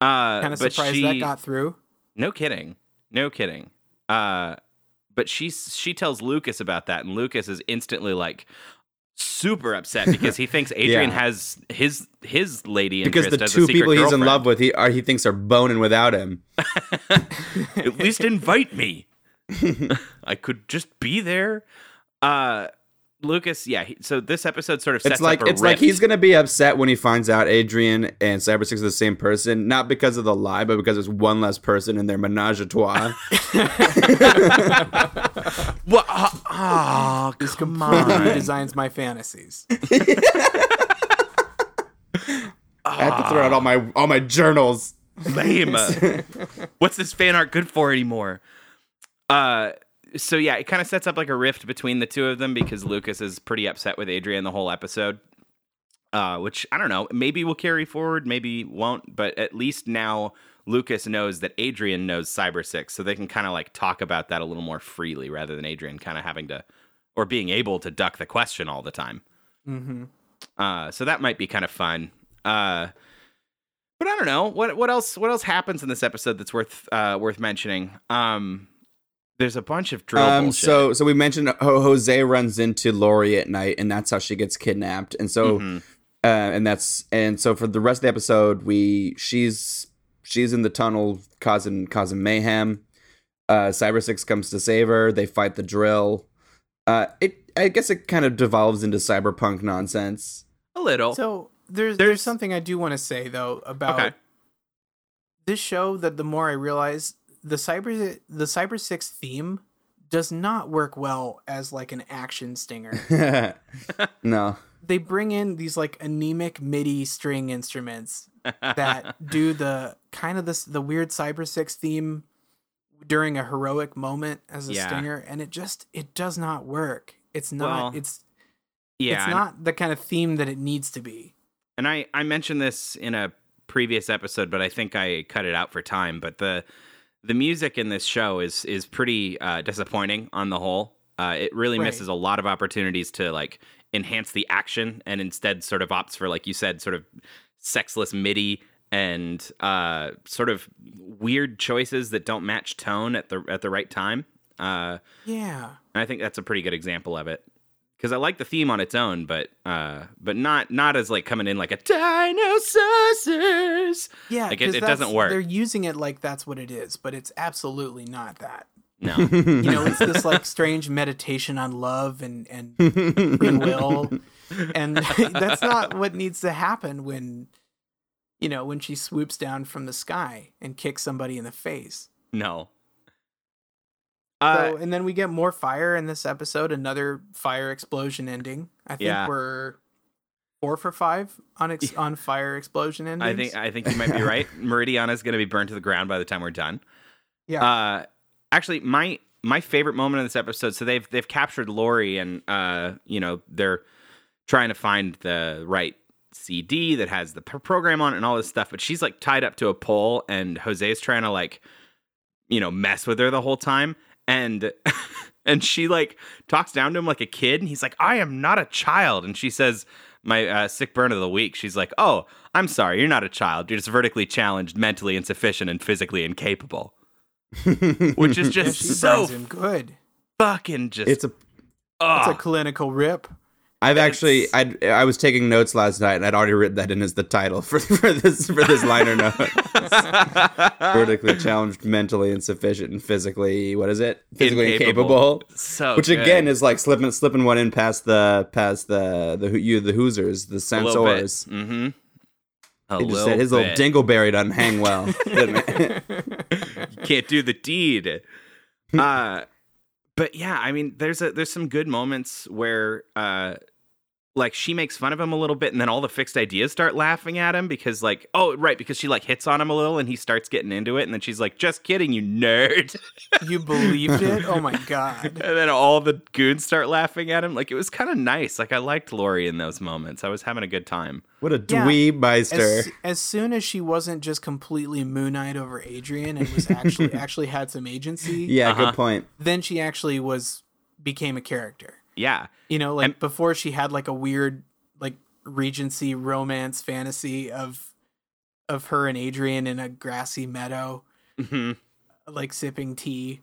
Uh, kind of surprised she, that got through. No kidding, no kidding. Uh, but she she tells Lucas about that, and Lucas is instantly like. Super upset because he thinks Adrian yeah. has his his lady interest because the as two a secret people he's girlfriend. in love with he are he thinks are boning without him. At least invite me. I could just be there. Uh, Lucas, yeah. He, so this episode sort of sets it's like up a it's rift. Like he's gonna be upset when he finds out Adrian and Cyber Six are the same person, not because of the lie, but because there's one less person in their menage a trois. Well, oh, oh, this come on. Who designs my fantasies? I have to throw out all my all my journals. Lame. What's this fan art good for anymore? Uh, so yeah, it kind of sets up like a rift between the two of them because Lucas is pretty upset with Adrian the whole episode. Uh, which I don't know, maybe we'll carry forward, maybe won't, but at least now Lucas knows that Adrian knows Cyber Six, so they can kind of like talk about that a little more freely rather than Adrian kind of having to or being able to duck the question all the time. Mm-hmm. Uh, so that might be kind of fun. Uh, but I don't know what what else what else happens in this episode that's worth uh, worth mentioning. Um, there's a bunch of drill um, bullshit. So so we mentioned how Jose runs into Lori at night, and that's how she gets kidnapped. And so mm-hmm. uh, and that's and so for the rest of the episode, we she's. She's in the tunnel causing causing mayhem. Uh, Cyber Six comes to save her. They fight the drill. Uh, it I guess it kind of devolves into cyberpunk nonsense. A little. So there's there's, there's something I do want to say though about okay. this show that the more I realize the cyber the Cyber Six theme does not work well as like an action stinger. No. They bring in these like anemic MIDI string instruments that do the kind of this the weird Cyber Six theme during a heroic moment as a yeah. stinger, and it just it does not work. It's not well, it's yeah, it's not the kind of theme that it needs to be. And I I mentioned this in a previous episode, but I think I cut it out for time. But the the music in this show is is pretty uh, disappointing on the whole. Uh, it really right. misses a lot of opportunities to like enhance the action, and instead sort of opts for, like you said, sort of sexless MIDI and uh, sort of weird choices that don't match tone at the at the right time. Uh, yeah, I think that's a pretty good example of it because I like the theme on its own, but uh, but not not as like coming in like a dinosaurs. Yeah, like it, it doesn't work. They're using it like that's what it is, but it's absolutely not that. No, you know, it's this like strange meditation on love and and free will. And that's not what needs to happen when, you know, when she swoops down from the sky and kicks somebody in the face. No. Uh, so, and then we get more fire in this episode. Another fire explosion ending. I think yeah. we're four for five on ex- on fire explosion endings. I think I think you might be right. Meridiana is going to be burned to the ground by the time we're done. Yeah. Uh, actually, my my favorite moment of this episode. So they've they've captured Lori, and uh, you know they're. trying to find the right C D that has the program on it and all this stuff, but she's like tied up to a pole, and Jose's trying to like, you know, mess with her the whole time, and and she like talks down to him like a kid, and he's like, I am not a child, and she says, my uh, sick burn of the week, she's like, oh, I'm sorry, you're not a child, you're just vertically challenged, mentally insufficient, and physically incapable, which is just yeah, so him good fucking just it's a ugh. It's a clinical rip. I've it's, actually, I I was taking notes last night, and I'd already written that in as the title for, for this for this liner note. Vertically challenged, mentally insufficient, and physically, what is it? Physically incapable. incapable. So Which good. Again is like slipping slipping one in past the past the the you the hoosers, the censors. Mm-hmm. A it just said his bit. Little dingleberry doesn't hang well. You can't do the deed. Uh But yeah, I mean, there's a there's some good moments where uh, like, she makes fun of him a little bit, and then all the fixed ideas start laughing at him because, like, oh, right, because she, like, hits on him a little, and he starts getting into it, and then she's like, just kidding, you nerd. You believed it? Oh, my God. And then all the goons start laughing at him. Like, it was kind of nice. Like, I liked Lori in those moments. I was having a good time. What a dweebmeister. Yeah. As, as soon as she wasn't just completely Moon Knight over Adrian and was actually actually had some agency. Yeah, uh-huh. Good point. Then she actually was became a character. Yeah. You know, like, and before she had like a weird like Regency romance fantasy of of her and Adrian in a grassy meadow, mm-hmm. like sipping tea.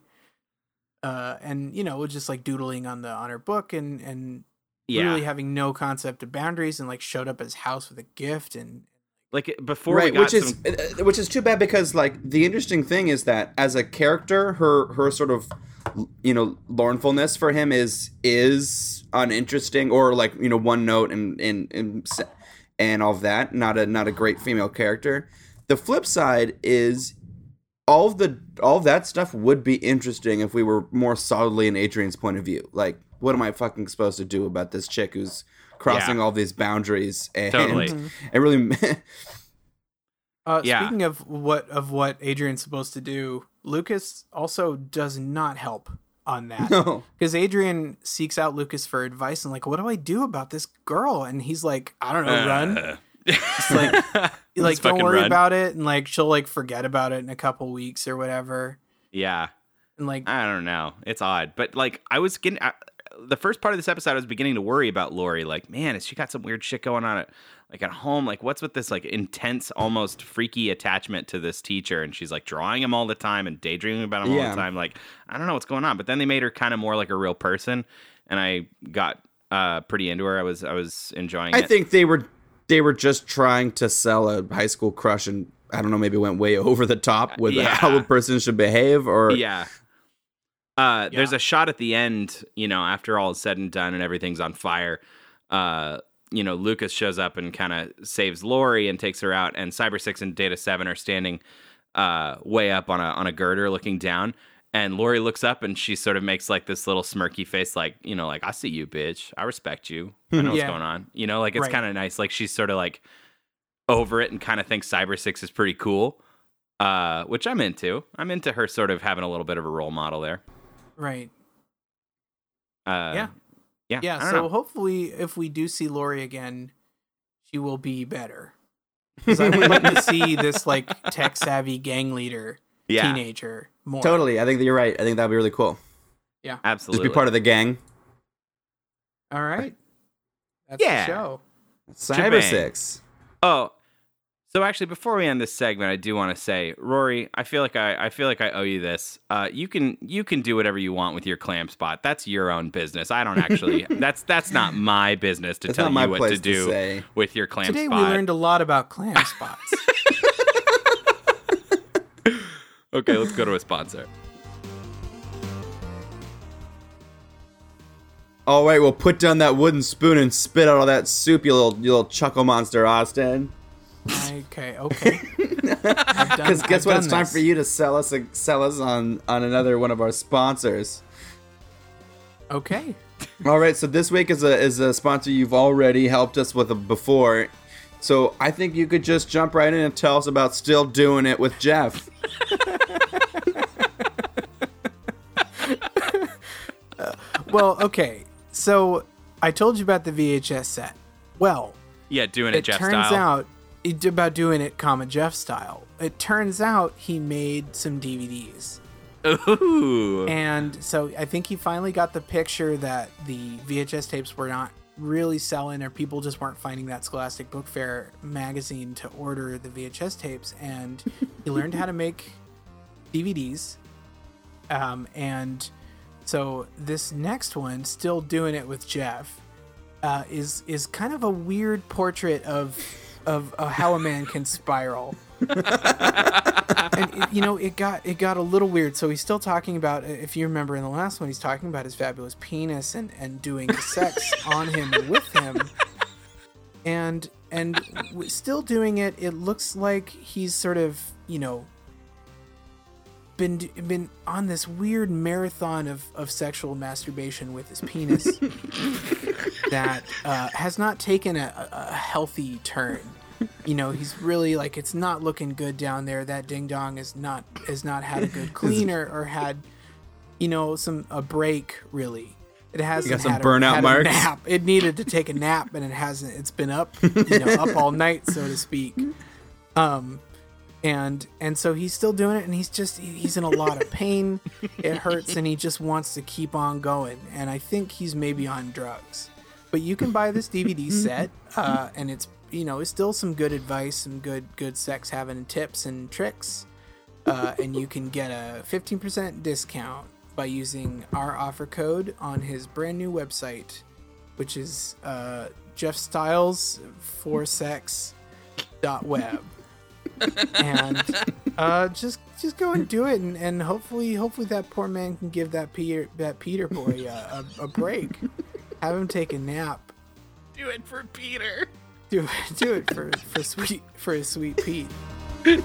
Uh, and, you know, just like doodling on the on her book and, and yeah. really having no concept of boundaries, and like showed up at his house with a gift and like before. Right, we got which is some... which is too bad, because like the interesting thing is that as a character, her her sort of, you know, lornfulness for him is is uninteresting, or like, you know, one note and and and, and all of that. Not a not a great female character. The flip side is all of the all of that stuff would be interesting if we were more solidly in Adrian's point of view. Like, what am I fucking supposed to do about this chick who's crossing yeah. all these boundaries and totally. and really. Uh, yeah. Speaking of what of what Adrian's supposed to do, Lucas also does not help on that. No. Because Adrian seeks out Lucas for advice and like, what do I do about this girl? And he's like, I don't know, uh, run. It's like, like don't worry run. about it. And like, she'll like forget about it in a couple weeks or whatever. Yeah. And like, I don't know. It's odd. But like, I was getting... I, the first part of this episode, I was beginning to worry about Lori. Like, man, has she got some weird shit going on at, like, at home? Like, what's with this, like, intense, almost freaky attachment to this teacher? And she's, like, drawing him all the time and daydreaming about him yeah. all the time. Like, I don't know what's going on. But then they made her kind of more like a real person, and I got uh, pretty into her. I was I was enjoying I it. I think they were they were just trying to sell a high school crush, and, I don't know, maybe went way over the top with yeah. how a person should behave. Or yeah. Uh, yeah. There's a shot at the end, you know, after all is said and done and everything's on fire, uh, you know, Lucas shows up and kind of saves Lori and takes her out, and Cyber Six and Data Seven are standing uh, way up on a on a girder looking down, and Lori looks up and she sort of makes like this little smirky face, like, you know, like, I see you, bitch. I respect you. I know yeah. what's going on. You know, like, it's right. kind of nice. Like, she's sort of like over it and kind of thinks Cyber Six is pretty cool, uh, which I'm into. I'm into her sort of having a little bit of a role model there. Right. Uh, yeah. Yeah. Yeah. So know. hopefully if we do see Lori again, she will be better. Because I would like to see this like tech savvy gang leader yeah. teenager more. Totally. I think that you're right. I think that'd be really cool. Yeah. Absolutely. Just be part of the gang. All right. That's yeah. the show. Cyber Six. Oh. So actually, before we end this segment, I do want to say, Rory, I feel like I, I feel like I owe you this. Uh, you can you can do whatever you want with your clam spot. That's your own business. I don't actually. that's that's not my business to that's tell you what to do to with your clam Today spot. Today we learned a lot about clam spots. Okay, let's go to a sponsor. All right, well, put down that wooden spoon and spit out all that soup, you little you little chuckle monster, Austin. Okay, okay. Because guess I've what? It's time this. for you to sell us a, sell us on, on another one of our sponsors. Okay. All right. So this week is a is a sponsor you've already helped us with before. So I think you could just jump right in and tell us about Still Doing It with Jeff. uh, well, okay. So I told you about the V H S set. Well, yeah, doing it, it Jeff turns style. out. About doing it, comma Jeff style. It turns out he made some D V Ds. Ooh. And so I think he finally got the picture that the V H S tapes were not really selling, or people just weren't finding that Scholastic Book Fair magazine to order the V H S tapes. And he learned how to make D V Ds. Um, and so this next one, Still Doing It with Jeff, uh, is is kind of a weird portrait of. Of uh, how a man can spiral, and it, you know, it got it got a little weird. So he's still talking about, if you remember in the last one, he's talking about his fabulous penis and, and doing sex on him and with him, and and still doing it. It looks like he's sort of, you know, been been on this weird marathon of, of sexual masturbation with his penis. that uh, has not taken a, a healthy turn. You know, he's really like, it's not looking good down there. That ding dong is not has not had a good cleaner or had, you know, some a break really. It hasn't got some had burnout a, had marks. A nap. It needed to take a nap, and it hasn't. It's been up, you know, up all night, so to speak. Um, and and so he's still doing it, and he's just he's in a lot of pain. It hurts, and he just wants to keep on going. And I think he's maybe on drugs. But you can buy this D V D set, uh, and it's. You know, it's still some good advice, some good good sex having tips and tricks, uh, and you can get a fifteen percent discount by using our offer code on his brand new website, which is uh, Jeff Styles for sex dot web, and uh, just just go and do it, and, and hopefully hopefully that poor man can give that Peter that Peter boy a, a, a break, have him take a nap. Do it for Peter. Do it, do it for, for sweet for a sweet Pete. Aw,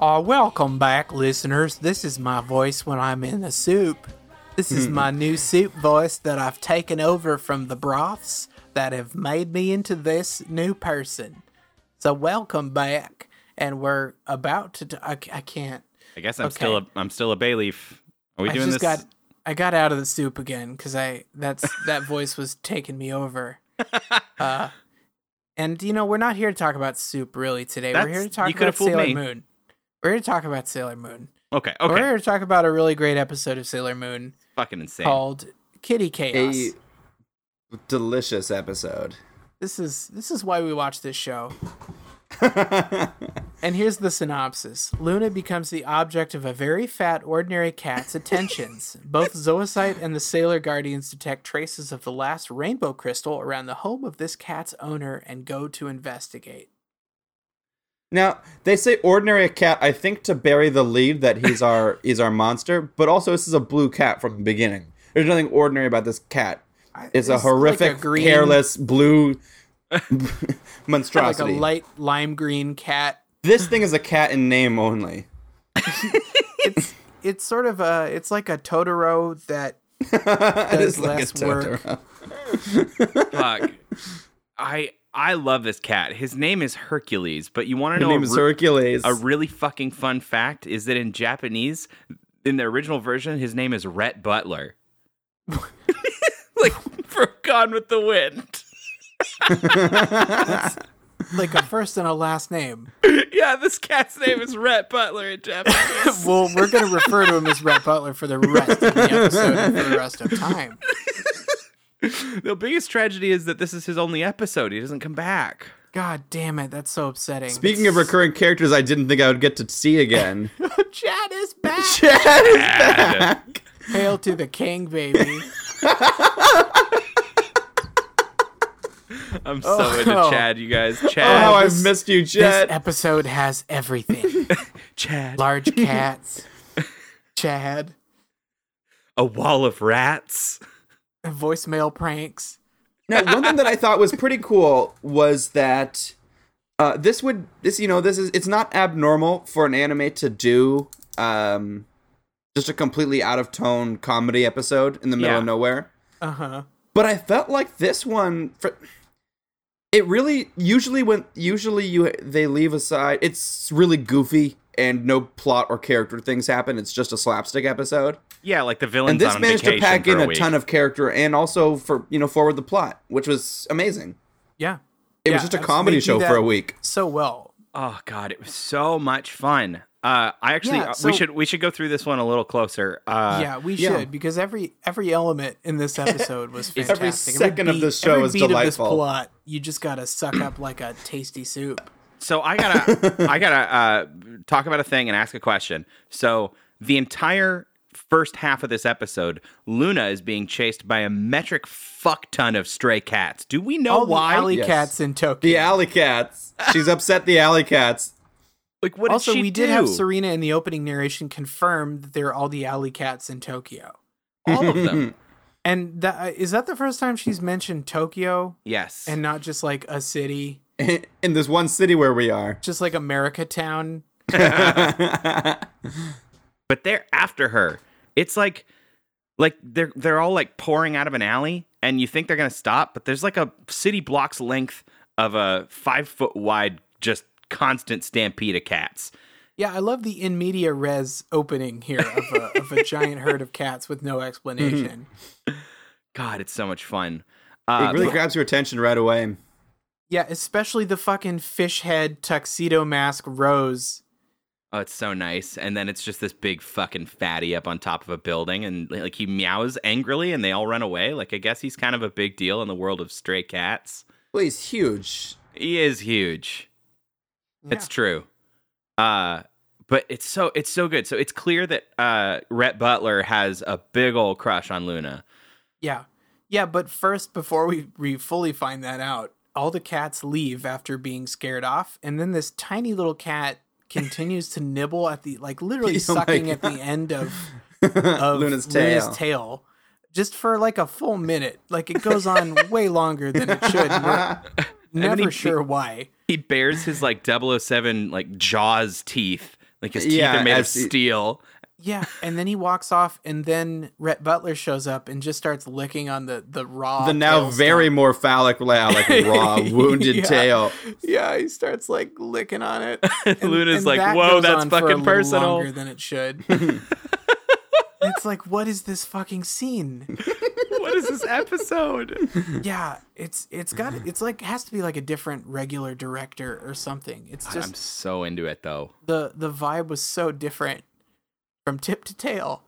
uh, welcome back, listeners. This is my voice when I'm in the soup. This is mm. my new soup voice that I've taken over from the broths that have made me into this new person. So welcome back, and we're about to. T- I, I can't. I guess I'm okay. still a I'm still a bay leaf. Are we I doing just this? Got, I got out of the soup again because I that's that voice was taking me over. Uh, and you know, we're not here to talk about soup really today. That's, we're here to talk about Sailor me. Moon. We're here to talk about Sailor Moon. Okay, okay. We're here to talk about a really great episode of Sailor Moon. It's fucking insane. Called Kitty Chaos. A delicious episode. This is this is why we watch this show. And here's the synopsis. Luna becomes the object of a very fat, ordinary cat's attentions. Both Zoisite and the Sailor Guardians detect traces of the last rainbow crystal around the home of this cat's owner and go to investigate. Now, they say ordinary cat, I think, to bury the lead that he's our is our monster, but also this is a blue cat from the beginning. There's nothing ordinary about this cat. It's, it's a horrific, like a green... careless, blue... monstrosity, like a light lime green cat. This thing is a cat in name only. it's it's sort of a it's like a Totoro that does like less work. Fuck. I I love this cat. His name is Hercules, but you want to know name a, is Hercules. a really fucking fun fact is that in Japanese, in the original version, his name is Rhett Butler. Like from Gone with the Wind. That's like a first and a last name. Yeah, this cat's name is Rhett Butler in Japanese. Well, we're going to refer to him as Rhett Butler for the rest of the episode and for the rest of time. The biggest tragedy is that this is his only episode. He doesn't come back. God damn it, that's so upsetting. Speaking of recurring characters I didn't think I would get to see again. Chad is back! Chad is back! Hail to the king, baby. I'm so oh, into oh. Chad, you guys. Chad. Oh, how I've missed you, Chad. This episode has everything. Chad. Large cats. Chad. A wall of rats. Voicemail pranks. Now, one thing that I thought was pretty cool was that uh, this would, this you know, this is, it's not abnormal for an anime to do um, just a completely out of tone comedy episode in the middle yeah. of nowhere. Uh-huh. But I felt like this one, for, it really usually when usually you they leave aside. It's really goofy and no plot or character things happen. It's just a slapstick episode. Yeah, like the villains. And this on managed to pack in a, a ton of character and also for you know forward the plot, which was amazing. Yeah, it yeah, was just a comedy show for a week. So well. Oh God, it was so much fun. Uh, I actually yeah, so, we should we should go through this one a little closer. Uh, yeah, we should yeah. because every every element in this episode was fantastic. Every second every beat, of this show is delightful. Every beat of this plot, you just gotta suck up like a tasty soup. So I gotta I gotta uh, talk about a thing and ask a question. So the entire first half of this episode, Luna is being chased by a metric fuck ton of stray cats. Do we know All why? The alley yes. cats in Tokyo. The alley cats. She's upset. The alley cats. Like, what also, did she we do? did have Serena in the opening narration confirm that there are all the alley cats in Tokyo. All of them. And that, uh, is that the first time she's mentioned Tokyo? Yes. And not just like a city? in this one city where we are. Just like America Town. But they're after her. It's like, like they're they're all like pouring out of an alley, and you think they're gonna stop, but there's like a city block's length of a five foot wide just constant stampede of cats. Yeah, I love the in media res opening here of a, of a giant herd of cats with no explanation. Mm-hmm. God, it's so much fun. Uh, it really but, grabs your attention right away. Yeah, especially the fucking fish head Tuxedo Mask Rose. Oh, it's so nice. And then it's just this big fucking fatty up on top of a building, and like he meows angrily and they all run away. Like, I guess he's kind of a big deal in the world of stray cats. Well, he's huge. He is huge. Yeah. It's true. Uh, but it's so it's so good. So it's clear that uh, Rhett Butler has a big old crush on Luna. Yeah. Yeah, but first, before we, we fully find that out, all the cats leave after being scared off, and then this tiny little cat continues to nibble at the, like, literally oh sucking at the end of, of Luna's, tail. Luna's tail just for, like, a full minute. Like, it goes on way longer than it should. We're never he, sure why. He bares his, like, double oh seven, like, Jaws teeth. Like, his teeth yeah, are made of steel. Yeah, and then he walks off, and then Rhett Butler shows up and just starts licking on the, the raw The now very more phallic, like, raw, wounded yeah. tail. Yeah, he starts, like, licking on it. And, Luna's and like, that whoa, that's fucking personal. Longer than it should. It's like, what is this fucking scene? What is this episode? Yeah, it's it's got, it's like, has to be, like, a different regular director or something. It's just, I'm so into it, though. The, the vibe was so different. From tip to tail.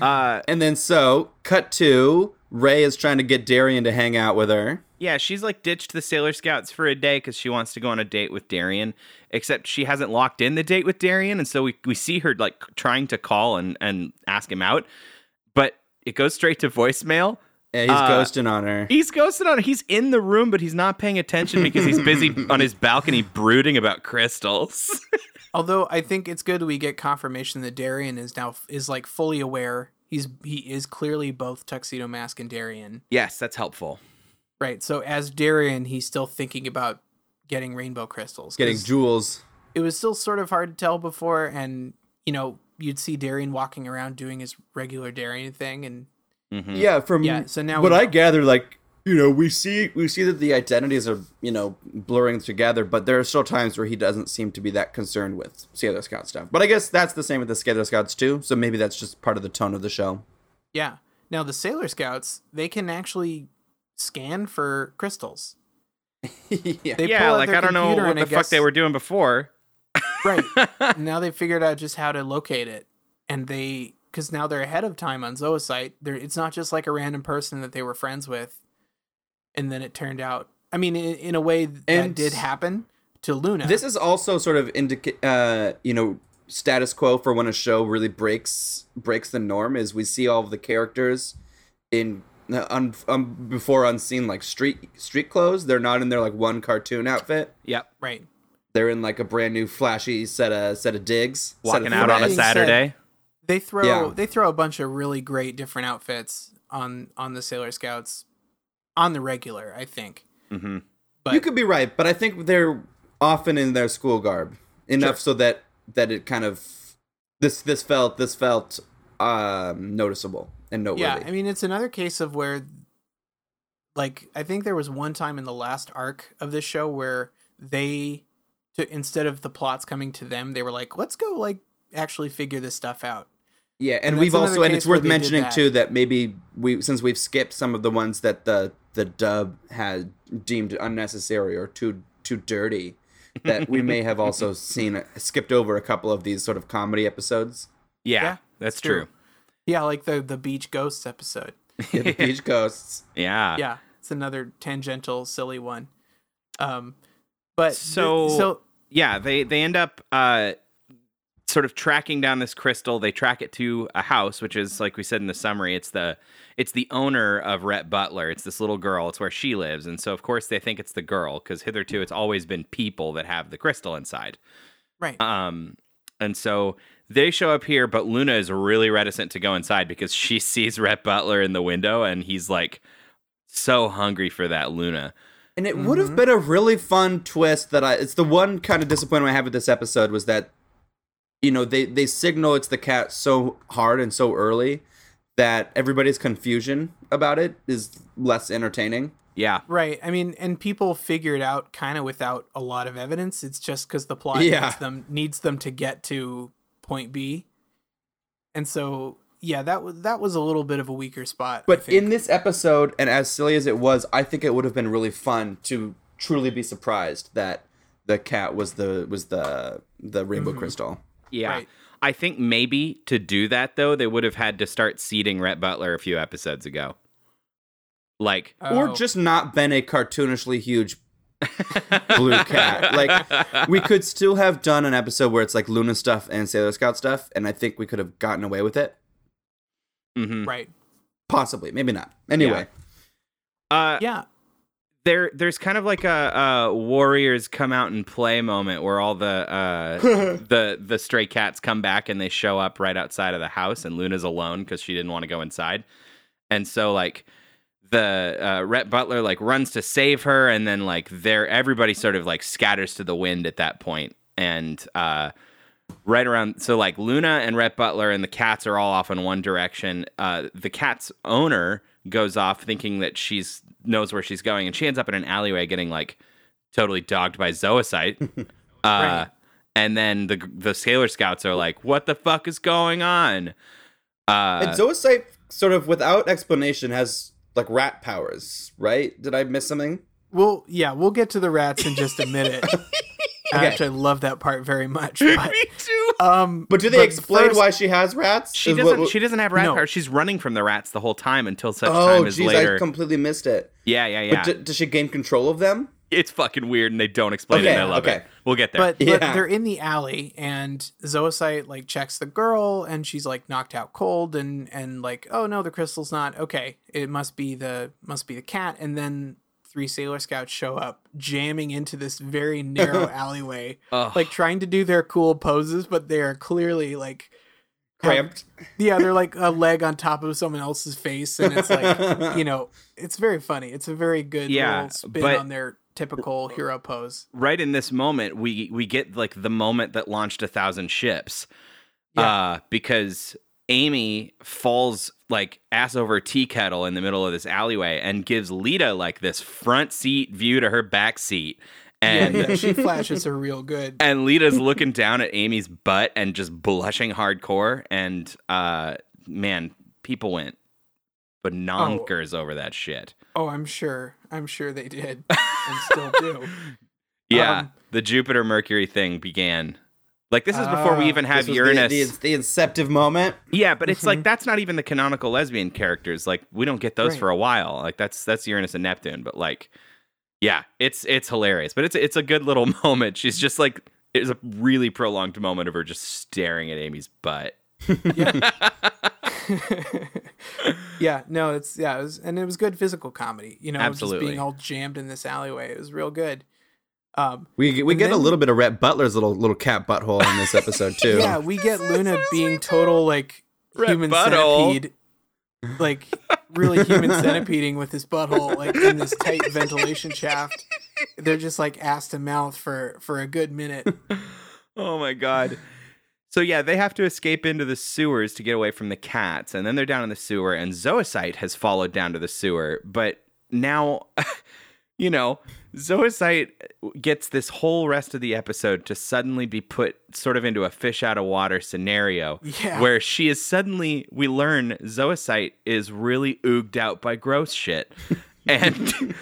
Uh, and then so, cut to, Ray is trying to get Darian to hang out with her. Yeah, she's like ditched the Sailor Scouts for a day because she wants to go on a date with Darian. Except she hasn't locked in the date with Darian. And so we, we see her like trying to call and, and ask him out. But it goes straight to voicemail. Yeah, he's uh, ghosting on her. He's ghosting on her. He's in the room, but he's not paying attention because he's busy on his balcony brooding about crystals. Although I think it's good we get confirmation that Darian is now is like fully aware. He's he is clearly both Tuxedo Mask and Darian. Yes, that's helpful. Right. So as Darian, he's still thinking about getting rainbow crystals. Getting jewels. It was still sort of hard to tell before, and you know, you'd see Darian walking around doing his regular Darian thing, and mm-hmm. yeah, from yeah, so now what I gather, like, you know, we see we see that the identities are, you know, blurring together, but there are still times where he doesn't seem to be that concerned with Sailor Scout stuff. But I guess that's the same with the Sailor Scouts, too, so maybe that's just part of the tone of the show. Yeah. Now, the Sailor Scouts, they can actually scan for crystals. yeah, yeah like, I don't know what the I fuck guess... they were doing before. Right. Now they figured out just how to locate it, and they... Because now they're ahead of time on Zoisite. They're, it's not just like a random person that they were friends with. And then it turned out, I mean, in, in a way that and did happen to Luna. This is also sort of, indica- uh, you know, status quo for when a show really breaks breaks the norm is we see all of the characters in uh, un, um, before unseen, like street street clothes. They're not in their like one cartoon outfit. Yep. Right. They're in like a brand new flashy set of set of digs. Walking out on a Saturday. They throw yeah. they throw a bunch of really great different outfits on on the Sailor Scouts. On the regular, I think. Mm-hmm. But, you could be right, but I think they're often in their school garb enough sure. so that, that it kind of this this felt this felt um, noticeable and noteworthy. Yeah, I mean it's another case of where, like, I think there was one time in the last arc of this show where they, to, instead of the plots coming to them, they were like, let's go like actually figure this stuff out. Yeah, and, and we've also and it's worth mentioning that. too that maybe we since we've skipped some of the ones that the. the dub had deemed unnecessary or too too dirty that we may have also seen skipped over a couple of these sort of comedy episodes. Yeah, yeah that's true. true. Yeah, like the, the Beach Ghosts episode. Yeah, the Beach Ghosts. Yeah. Yeah, it's another tangential, silly one. Um, but So, th- so yeah, they, they end up uh, sort of tracking down this crystal. They track it to a house, which is, like we said in the summary, it's the... It's the owner of Rhett Butler. It's this little girl. It's where she lives. And so, of course, they think it's the girl because hitherto it's always been people that have the crystal inside. Right. Um, and so they show up here, but Luna is really reticent to go inside because she sees Rhett Butler in the window and he's like so hungry for that Luna. And it mm-hmm. would have been a really fun twist that I... It's the one kind of disappointment I have with this episode was that, you know, they, they signal it's the cat so hard and so early that everybody's confusion about it is less entertaining. Yeah. Right. I mean, and people figure it out kind of without a lot of evidence. It's just because the plot yeah. needs them, needs them to get to point B. And so... Yeah, that was that was a little bit of a weaker spot. But in this episode, and as silly as it was, I think it would have been really fun to truly be surprised that the cat was the was the the rainbow mm-hmm. crystal. Yeah, right. I think maybe to do that though, they would have had to start seeding Rhett Butler a few episodes ago, like oh. or just not been a cartoonishly huge blue cat. Like, we could still have done an episode where it's like Luna stuff and Sailor Scout stuff, and I think we could have gotten away with it. Mm-hmm. Right. Possibly. Maybe not. Anyway. Yeah. Uh, yeah. There, there's kind of like a, a Warriors come out and play moment where all the uh, the the stray cats come back and they show up right outside of the house and Luna's alone because she didn't want to go inside. And so like the uh, Rhett Butler like runs to save her and then like there everybody sort of like scatters to the wind at that point. And uh right around, so like Luna and Rhett Butler and the cats are all off in one direction. Uh, the cat's owner goes off thinking that she's knows where she's going, and she ends up in an alleyway getting like totally dogged by Zoisite. Uh, right. And then the the Sailor Scouts are like, "What the fuck is going on?" Uh, and Zoisite, sort of without explanation, has like rat powers, right? Did I miss something? Well, yeah, we'll get to the rats in just a minute. Okay. I actually love that part very much. But, me too. Um, but do they but explain first, why she has rats? She doesn't. What, what, she doesn't have rat no. powers. She's running from the rats the whole time until such oh, time as geez, later. Oh, I completely missed it. Yeah, yeah, yeah. But d- does she gain control of them? It's fucking weird, and they don't explain okay, it. And I love okay. it. We'll get there. But, yeah. but they're in the alley, and Zoisite like checks the girl, and she's like knocked out cold, and and like, oh no, the crystal's not okay. It must be the must be the cat, and then. Three Sailor Scouts show up jamming into this very narrow alleyway, oh. like trying to do their cool poses, but they're clearly like cramped. Have, yeah. They're like a leg on top of someone else's face. And it's like, you know, it's very funny. It's a very good yeah, little spin but- on their typical hero pose. Right in this moment, we, we get like the moment that launched a thousand ships yeah. uh, because Amy falls like ass over tea kettle in the middle of this alleyway and gives Lita like this front seat view to her back seat. And yeah, yeah, she flashes her real good. And Lita's looking down at Amy's butt and just blushing hardcore. And uh, man, people went bonkers oh. over that shit. Oh, I'm sure. I'm sure they did. And still do. Yeah. Um, the Jupiter Mercury thing began. Like, this is before uh, we even have Uranus. The, the, the inceptive moment. Yeah, but it's mm-hmm. like, that's not even the canonical lesbian characters. Like, we don't get those right. for a while. Like, that's that's Uranus and Neptune. But, like, yeah, it's it's hilarious. But it's, it's a good little moment. She's just, like, it was a really prolonged moment of her just staring at Amy's butt. Yeah. yeah, no, it's, yeah, it was, and it was good physical comedy. You know, absolutely. It was just being all jammed in this alleyway. It was real good. Um, we we get then, a little bit of Rhett Butler's little little cat butthole in this episode too. Yeah, we get Luna being total like Rhett human butthole. centipede, like really human centipeding with his butthole like in this tight ventilation shaft. They're just like ass to mouth for for a good minute. Oh my god. So yeah, they have to escape into the sewers to get away from the cats, and then they're down in the sewer, and Zoisite has followed down to the sewer, but now, you know. Zoisite gets this whole rest of the episode to suddenly be put sort of into a fish out of water scenario yeah. where she is suddenly, we learn Zoisite is really ooged out by gross shit. And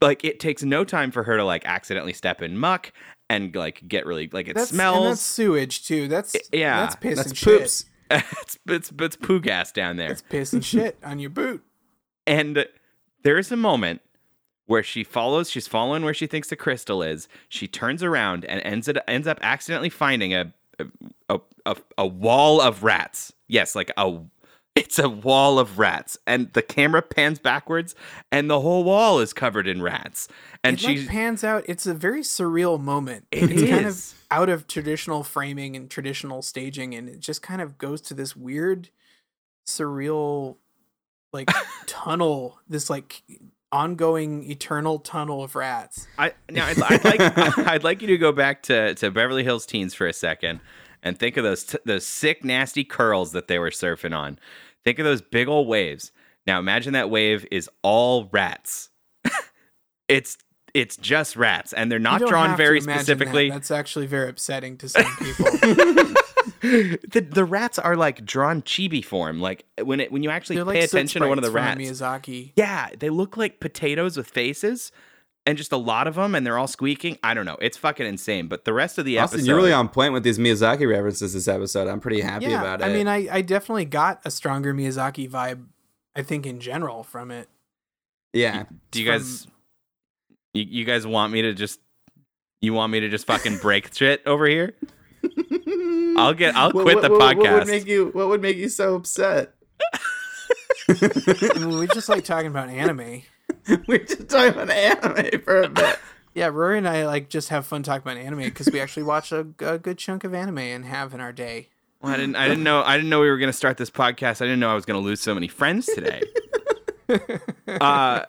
like, it takes no time for her to like accidentally step in muck and like get really like it that's, smells. And that's sewage too. That's it, yeah. That's piss that's and poops. Shit. it's, it's, it's poo gas down there. It's piss and shit on your boot. And there is a moment where she follows, she's following where she thinks the crystal is. She turns around and ends it, ends up accidentally finding a a, a a wall of rats. Yes, like a it's a wall of rats. And the camera pans backwards, and the whole wall is covered in rats. And it she like pans out. It's a very surreal moment. It it's is. kind of out of traditional framing and traditional staging, and it just kind of goes to this weird, surreal, like tunnel. This like. ongoing eternal tunnel of rats. I now I'd, I'd like I'd like you to go back to, to Beverly Hills Teens for a second and think of those t- those sick nasty curls that they were surfing on. Think of those big old waves. Now imagine that wave is all rats. It's it's just rats, and they're not drawn very specifically. That. That's actually very upsetting to some people. the the rats are like drawn chibi form. Like when it when you actually they're pay like attention to one of the rats, Miyazaki. Yeah, they look like potatoes with faces, and just a lot of them, and they're all squeaking. I don't know. It's fucking insane. But the rest of the Austin, episode, you're really on point with these Miyazaki references this episode. I'm pretty happy yeah, about it. I mean, I I definitely got a stronger Miyazaki vibe. I think in general from it. Yeah. Do you from, guys? You, you guys want me to just? You want me to just fucking break shit over here? I'll get. I'll what, quit what, the what, podcast. What would make you? What would make you so upset? I mean, we just like talking about anime. We're just talking about anime for a bit. Yeah, Rory and I like just have fun talking about anime because we actually watch a, a good chunk of anime and have in our day. Well, I didn't. I didn't know. I didn't know we were going to start this podcast. I didn't know I was going to lose so many friends today. uh,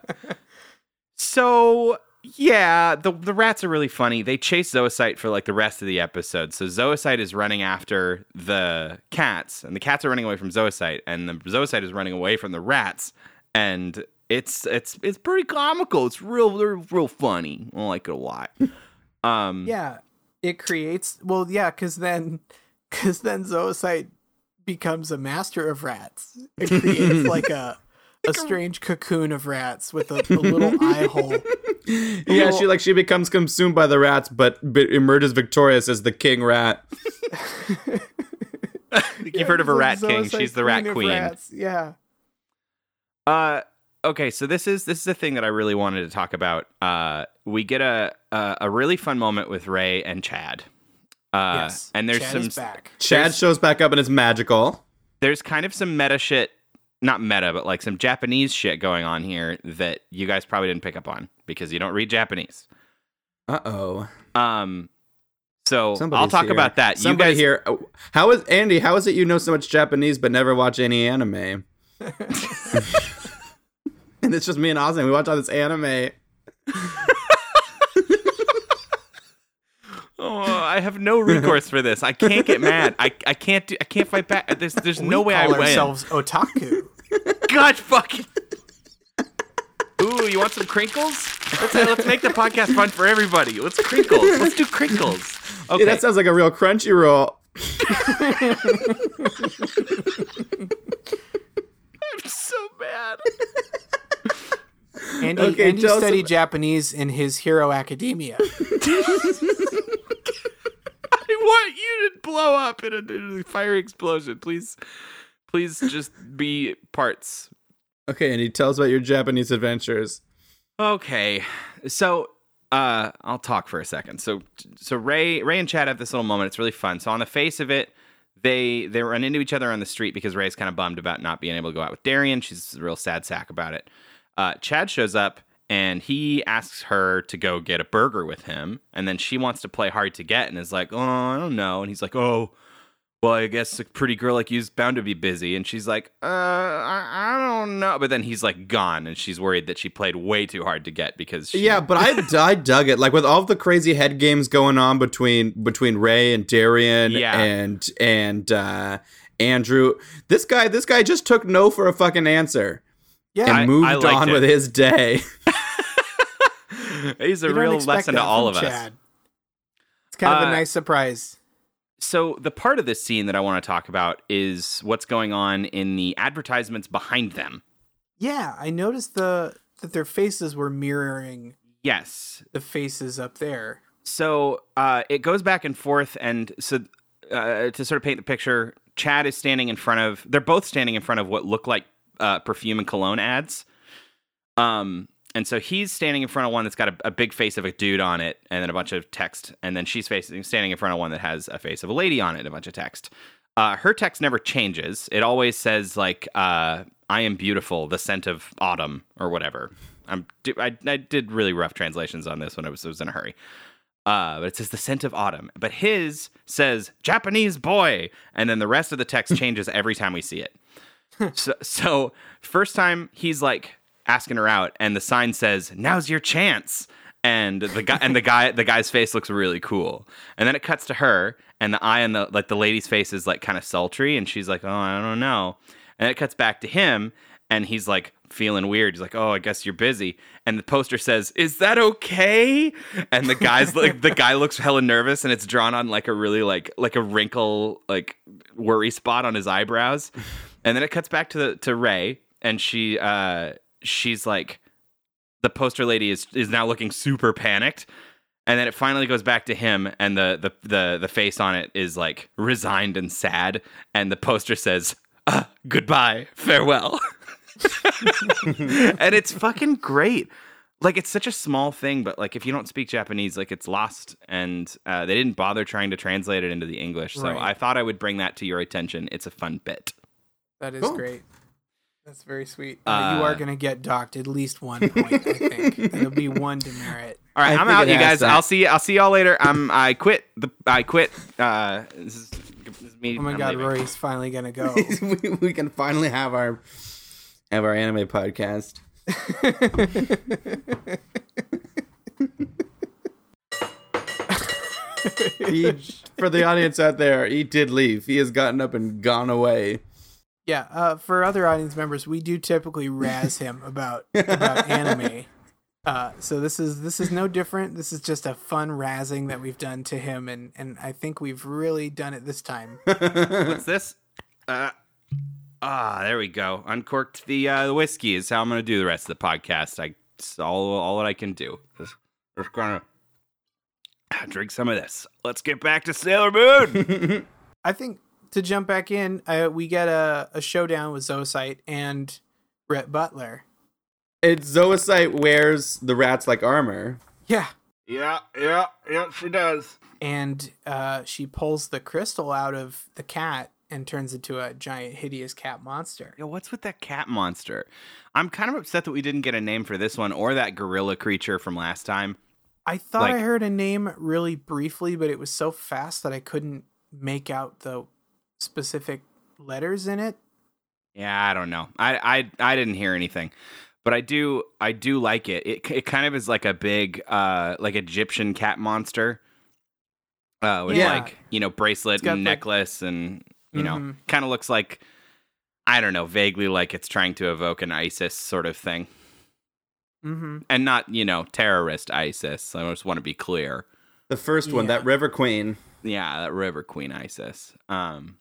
so yeah, the the rats are really funny. They chase Zoisite for like the rest of the episode. So Zoisite is running after the cats, and the cats are running away from Zoisite, and the Zoisite is running away from the rats. And it's it's it's pretty comical. It's real real, real funny. I like it a lot. Um, yeah, it creates. Well, yeah, because then. Because then Zoisite becomes a master of rats. It creates like a a strange cocoon of rats with a, a little eye hole. A yeah, little... she like she becomes consumed by the rats, but, but emerges victorious as the king rat. You've yeah, heard of a rat king. Zoisite She's the rat queen. Rats. Yeah. Uh. Okay. So this is this is the thing that I really wanted to talk about. Uh, we get a a, a really fun moment with Ray and Chad. Uh, yes, and there's Chad some is back. Chad there's, shows back up and it's magical. There's kind of some meta shit, not meta, but like some Japanese shit going on here that you guys probably didn't pick up on because you don't read Japanese. Uh oh. Um. So Somebody's I'll talk here. about that. Somebody you guys here. How is Andy? How is it you know so much Japanese but never watch any anime? And it's just me and Austin. We watch all this anime. Oh, I have no recourse for this. I can't get mad. I I can't do. I can't fight back. There's there's we no way I win. We call ourselves otaku. God fucking. Ooh, you want some crinkles? Let's let's make the podcast fun for everybody. Let's crinkles. Let's do crinkles. Okay, yeah, that sounds like a real crunchy roll. I'm so mad. Andy, okay, Andy studied Japanese in his Hero Academia. I want you to blow up in a, in a fire explosion. Please, please just be parts. Okay, Andy, tell us about your Japanese adventures. Okay, so uh, I'll talk for a second. So, so Ray, Ray and Chad have this little moment. It's really fun. So on the face of it, they they run into each other on the street because Ray's kind of bummed about not being able to go out with Darian. She's a real sad sack about it. Uh, Chad shows up and he asks her to go get a burger with him. And then she wants to play hard to get and is like, oh, I don't know. And he's like, oh, well, I guess a pretty girl like you's bound to be busy. And she's like, uh, I, I don't know. But then he's like gone. And she's worried that she played way too hard to get because. She- yeah, but I, I dug it. Like with all the crazy head games going on between between Ray and Darian yeah. and and uh, Andrew, this guy, this guy just took no for a fucking answer. Yeah, and moved I, I on it. with his day. He's a real lesson to all of Chad. us. It's kind uh, of a nice surprise. So the part of this scene that I want to talk about is what's going on in the advertisements behind them. Yeah, I noticed the that their faces were mirroring yes. the faces up there. So uh, it goes back and forth. And so uh, to sort of paint the picture, Chad is standing in front of, they're both standing in front of what look like Uh, perfume and cologne ads. Um, and so he's standing in front of one that's got a, a big face of a dude on it and then a bunch of text. And then she's facing, standing in front of one that has a face of a lady on it and a bunch of text. Uh, her text never changes. It always says like, uh, I am beautiful, the scent of autumn or whatever. I'm, I, I did really rough translations on this when I was, I was in a hurry. Uh, but it says the scent of autumn. But his says Japanese boy. And then the rest of the text changes every time we see it. So, so first time he's like, asking her out, and the sign says, "Now's your chance." And the guy and the guy the guy's face looks really cool. And then it cuts to her, and the eye on the like the lady's face is like kind of sultry, and she's like, "Oh, I don't know." And then it cuts back to him, and he's like feeling weird. He's like, "Oh, I guess you're busy." And the poster says, "Is that okay?" And the guy's like, the guy looks hella nervous, and it's drawn on like a really like like a wrinkle, like worry spot on his eyebrows. And then it cuts back to the to Ray, and she uh she's like, the poster lady is is now looking super panicked. And then it finally goes back to him, and the the the, the face on it is like resigned and sad, and the poster says, uh, "Goodbye, farewell." And it's fucking great. Like, it's such a small thing, but like if you don't speak Japanese, like it's lost, and uh, they didn't bother trying to translate it into the English. Right. So I thought I would bring that to your attention. It's a fun bit. That is cool. Great. That's very sweet. Uh, you are going to get docked at least one point, I think. It'll be one demerit. All right, I I'm out, you guys. That. I'll see I'll see y'all later. I'm I quit. The I quit. Uh, this is, this is me. Oh my I'm god, leaving. Rory's finally going to go. we, we can finally have our have our anime podcast. he, for the audience out there, he did leave. He has gotten up and gone away. Yeah, uh, for other audience members, we do typically razz him about about anime. Uh, so this is this is no different. This is just a fun razzing that we've done to him, and, and I think we've really done it this time. What's this? Uh, ah, there we go. Uncorked the uh, the whiskey is how I'm going to do the rest of the podcast. I it's all all that I can do. Just, just gonna drink some of this. Let's get back to Sailor Moon. I think. To jump back in, uh, we get a, a showdown with Zoisite and Rhett Butler. It's Zoisite wears the rat's like armor. Yeah. Yeah, yeah, yeah, she does. And uh, she pulls the crystal out of the cat and turns into a giant, hideous cat monster. Yo, what's with that cat monster? I'm kind of upset that we didn't get a name for this one or that gorilla creature from last time. I thought like, I heard a name really briefly, but it was so fast that I couldn't make out the specific letters in it. Yeah, I don't know. I I I didn't hear anything, but I do I do like it. It it kind of is like a big uh like Egyptian cat monster. Uh, with yeah. like you know bracelet and necklace, like, and you know mm-hmm. kind of looks like, I don't know, vaguely like it's trying to evoke an ISIS sort of thing. Mm-hmm. And not you know terrorist ISIS. I just want to be clear. The first one, yeah. that River Queen. Yeah, that River Queen ISIS. Um.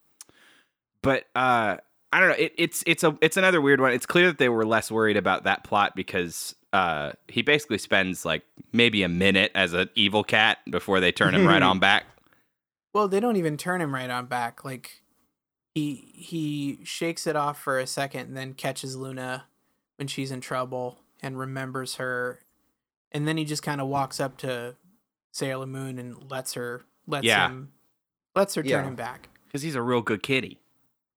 But uh, I don't know. It, it's it's a it's another weird one. It's clear that they were less worried about that plot because uh, he basically spends like maybe a minute as an evil cat before they turn him right on back. Well, they don't even turn him right on back. Like he he shakes it off for a second and then catches Luna when she's in trouble and remembers her, and then he just kind of walks up to Sailor Moon and lets her lets yeah. him lets her turn yeah. him back because he's a real good kitty.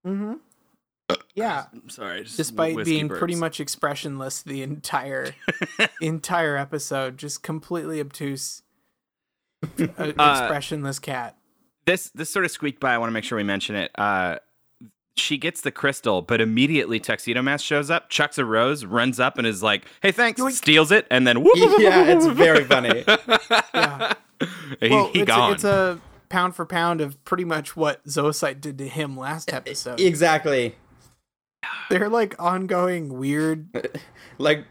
Mm-hmm. Yeah. I'm sorry. Despite being burps. Pretty much expressionless the entire entire episode, just completely obtuse, uh, expressionless cat. This this sort of squeaked by. I want to make sure we mention it. Uh, she gets the crystal, but immediately Tuxedo Mask shows up, chucks a rose, runs up, and is like, "Hey, thanks!" Yoink. Steals it, and then whoop, yeah, it's very funny. yeah. He, well, he it's gone. A, it's a pound for pound of pretty much what Zoisite did to him last episode. Exactly. They're like ongoing weird, like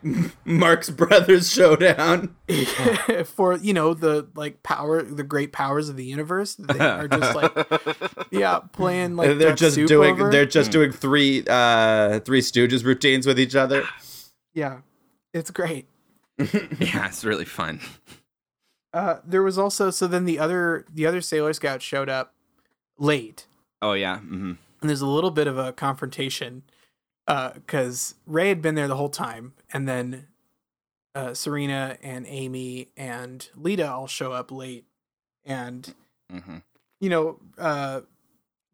Marx Brothers showdown for you know the like power, the great powers of the universe. They are just like yeah, playing like they're just doing over. they're just doing three uh three Stooges routines with each other. Yeah, it's great. Yeah, it's really fun. Uh, there was also so then the other the other Sailor Scouts showed up late. Oh yeah, mm-hmm. And there's a little bit of a confrontation because uh, Ray had been there the whole time, and then uh, Serena and Amy and Lita all show up late, and mm-hmm. you know uh,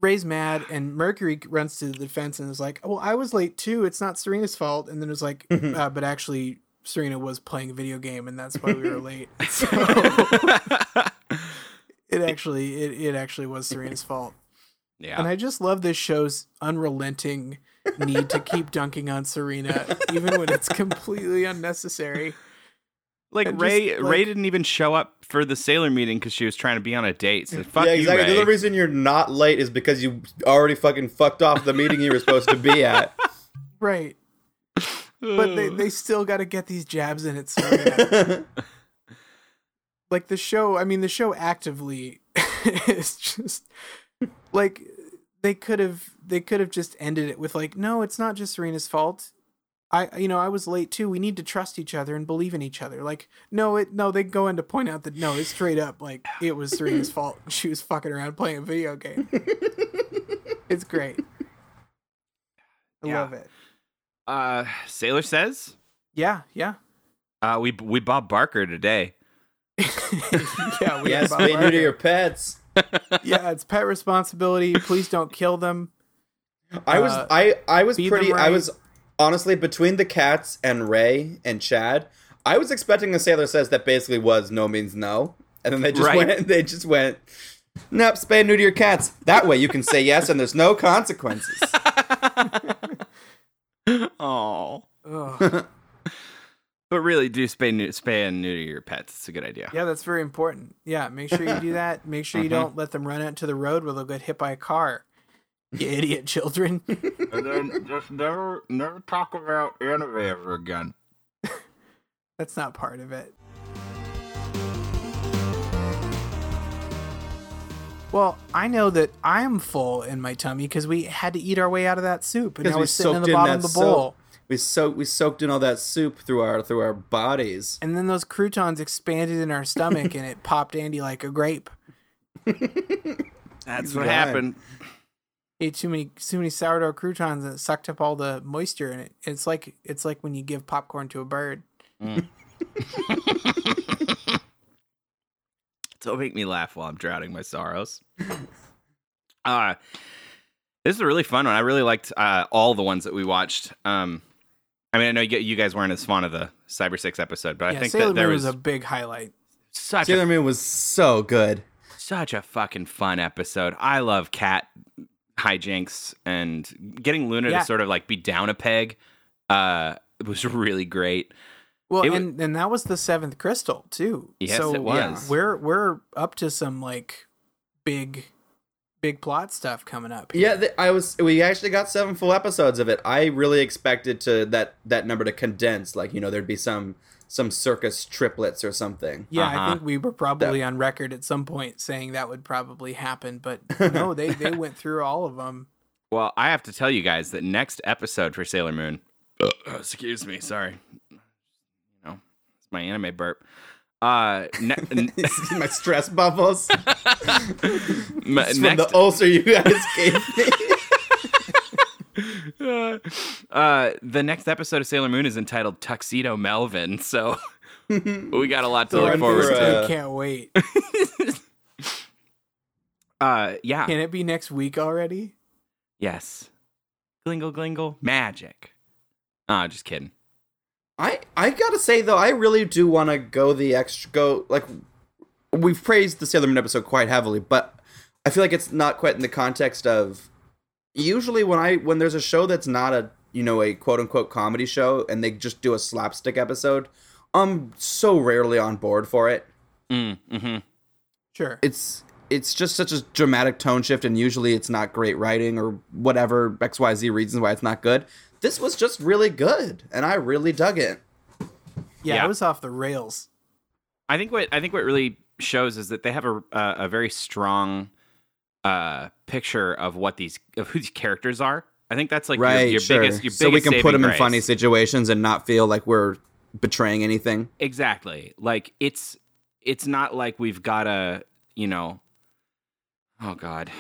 Ray's mad, and Mercury runs to the defense and is like, "Well, I was late too. It's not Serena's fault." And then it was like, uh, "But actually." Serena was playing a video game, and that's why we were late. So it actually, it, it actually was Serena's fault. Yeah, and I just love this show's unrelenting need to keep dunking on Serena, even when it's completely unnecessary. Like, and Ray just, like, Ray didn't even show up for the sailor meeting because she was trying to be on a date. So fuck yeah, exactly. You, Ray. The only reason you're not late is because you already fucking fucked off the meeting you were supposed to be at. Right. But they, they still got to get these jabs in it. So like the show, I mean, the show actively is just like they could have they could have just ended it with like, no, it's not just Serena's fault. I, you know, I was late too. We need to trust each other and believe in each other. Like, no, it, no, they go in to point out that no, it's straight up like it was Serena's fault. She was fucking around playing a video game. It's great. I yeah. love it. Uh, Sailor says, "Yeah, yeah. Uh, we we Bob Barker today. yeah, we yes, Bob Barker. To your pets. yeah, it's pet responsibility. Please don't kill them. I uh, was I I was pretty. Right. I was honestly between the cats and Ray and Chad. I was expecting a Sailor says that basically was no means no, and then they just right. went. They just went. Nope, spay and neuter your cats. That way you can say yes, and there's no consequences." Oh, but really, do spay, new, spay and neuter your pets. It's a good idea. Yeah, that's very important. Yeah, make sure you do that. Make sure you mm-hmm. don't let them run out to the road where they'll get hit by a car. You idiot children. And then just never, never talk about anime ever again. That's not part of it. Well, I know that I'm full in my tummy because we had to eat our way out of that soup, and now we're sitting in the bottom of the bowl. We soaked, we soaked in all that soup through our through our bodies, and then those croutons expanded in our stomach, and it popped Andy like a grape. That's what happened. Ate too many too many sourdough croutons, and it sucked up all the moisture in it. It's like it's like when you give popcorn to a bird. Mm. Don't make me laugh while I'm drowning my sorrows. Uh, this is a really fun one. I really liked uh, all the ones that we watched. Um, I mean, I know you guys weren't as fond of the Cyber Six episode, but yeah, I think Sailor that there Moon was, was a big highlight. Such Sailor a, Moon was so good. Such a fucking fun episode. I love cat hijinks and getting Luna yeah. to sort of like be down a peg uh, was really great. Well, it and, was, and that was the seventh crystal too. Yes, so, it was. Yeah, we're we're up to some like big, big plot stuff coming up here. Yeah, the, I was. We actually got seven full episodes of it. I really expected to that that number to condense. Like, you know, there'd be some some circus triplets or something. Yeah, uh-huh. I think we were probably that, on record at some point saying that would probably happen, but no, they they went through all of them. Well, I have to tell you guys that next episode for Sailor Moon. Uh, excuse me, sorry. My anime burp. Uh, ne- my stress bubbles. my, next... From the ulcer you guys gave me. uh, the next episode of Sailor Moon is entitled Tuxedo Melvin, so we got a lot to so look forward to. I can't wait. uh, yeah. Can it be next week already? Yes. Glingle, glingle. Magic. Ah, just kidding. I, I gotta say though, I really do want to go the extra go like we've praised the Sailor Moon episode quite heavily, but I feel like it's not quite in the context of usually when I when there's a show that's not a you know a quote unquote comedy show and they just do a slapstick episode, I'm so rarely on board for it. Mm, mm-hmm. Sure, it's it's just such a dramatic tone shift, and usually it's not great writing or whatever X Y Z reasons why it's not good. This was just really good, and I really dug it. Yeah, yeah, it was off the rails. I think what I think what really shows is that they have a uh, a very strong uh, picture of what these of who these characters are. I think that's like right, your, your sure. biggest, your biggest. So we can put them grace. in funny situations and not feel like we're betraying anything. Exactly. Like it's it's not like we've got a you know. Oh God,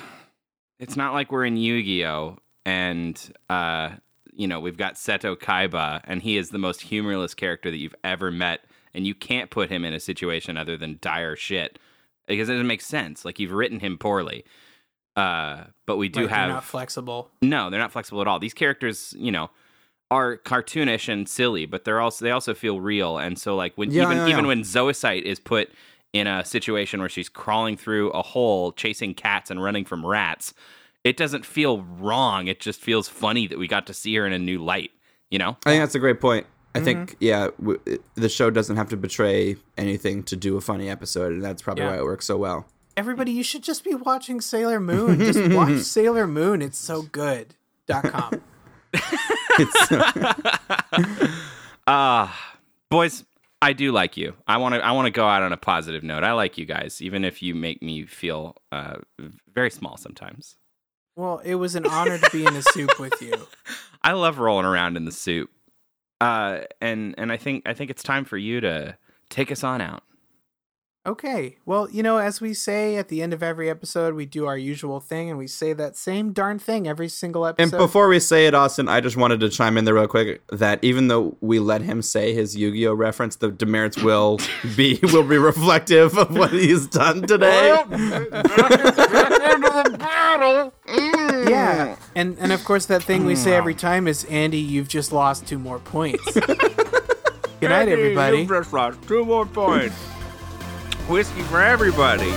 it's not like we're in Yu-Gi-Oh and. Uh, You know, we've got Seto Kaiba, and he is the most humorless character that you've ever met, and you can't put him in a situation other than dire shit because it doesn't make sense. Like, you've written him poorly. Uh, but we do like have... They're not flexible. No, they're not flexible at all. These characters, you know, are cartoonish and silly, but they're also they also feel real. And so, like, when yeah, even, yeah, even yeah. when Zoisite is put in a situation where she's crawling through a hole, chasing cats and running from rats... it doesn't feel wrong. It just feels funny that we got to see her in a new light, you know? I think that's a great point. I think, mm-hmm. yeah, w- the show doesn't have to betray anything to do a funny episode, and that's probably yeah. why it works so well. Everybody, you should just be watching Sailor Moon. Just watch Sailor Moon. It's so good. Dot com. It's so good. Uh, boys, I do like you. I want to I want to go out on a positive note. I like you guys, even if you make me feel uh, very small sometimes. Well, it was an honor to be in the soup with you. I love rolling around in the soup. Uh, and and I think I think it's time for you to take us on out. Okay. Well, you know, as we say at the end of every episode, we do our usual thing, and we say that same darn thing every single episode. And before we say it, Austin, I just wanted to chime in there real quick that even though we let him say his Yu-Gi-Oh reference, the demerits will be will be reflective of what he's done today. Yeah, and and of course that thing we say every time is, Andy, you've just lost two more points. Good night, everybody. Andy, you've just lost two more points. Whiskey for everybody.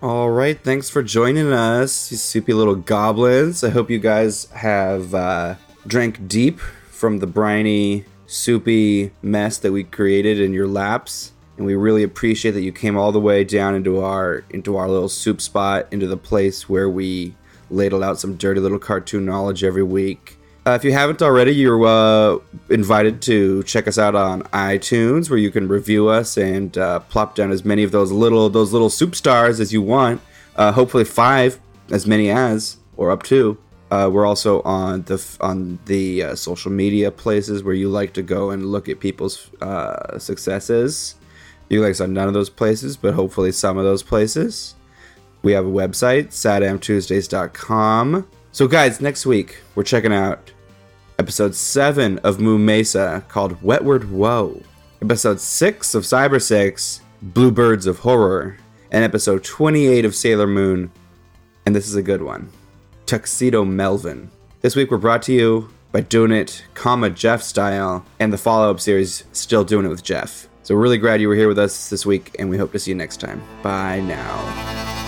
All right, thanks for joining us, you soupy little goblins. I hope you guys have uh, drank deep from the briny, soupy mess that we created in your laps. And we really appreciate that you came all the way down into our into our little soup spot, into the place where we ladled out some dirty little cartoon knowledge every week. Uh, if you haven't already, you're uh, invited to check us out on iTunes, where you can review us and uh, plop down as many of those little those little soup stars as you want. Uh, hopefully five, as many as, or up to. Uh, we're also on the on the uh, social media places where you like to go and look at people's uh, successes. You guys on none of those places, but hopefully some of those places. We have a website, sad am tuesdays dot com. So guys, next week, we're checking out episode seven of Moo Mesa, called Wetward Woe. Episode six of Cyber Six, Bluebirds of Horror. And episode twenty-eight of Sailor Moon. And this is a good one, Tuxedo Melvin. This week we're brought to you by Doing It, comma, Jeff Style, and the follow-up series, Still Doing It with Jeff. So we're really glad you were here with us this week, and we hope to see you next time. Bye now.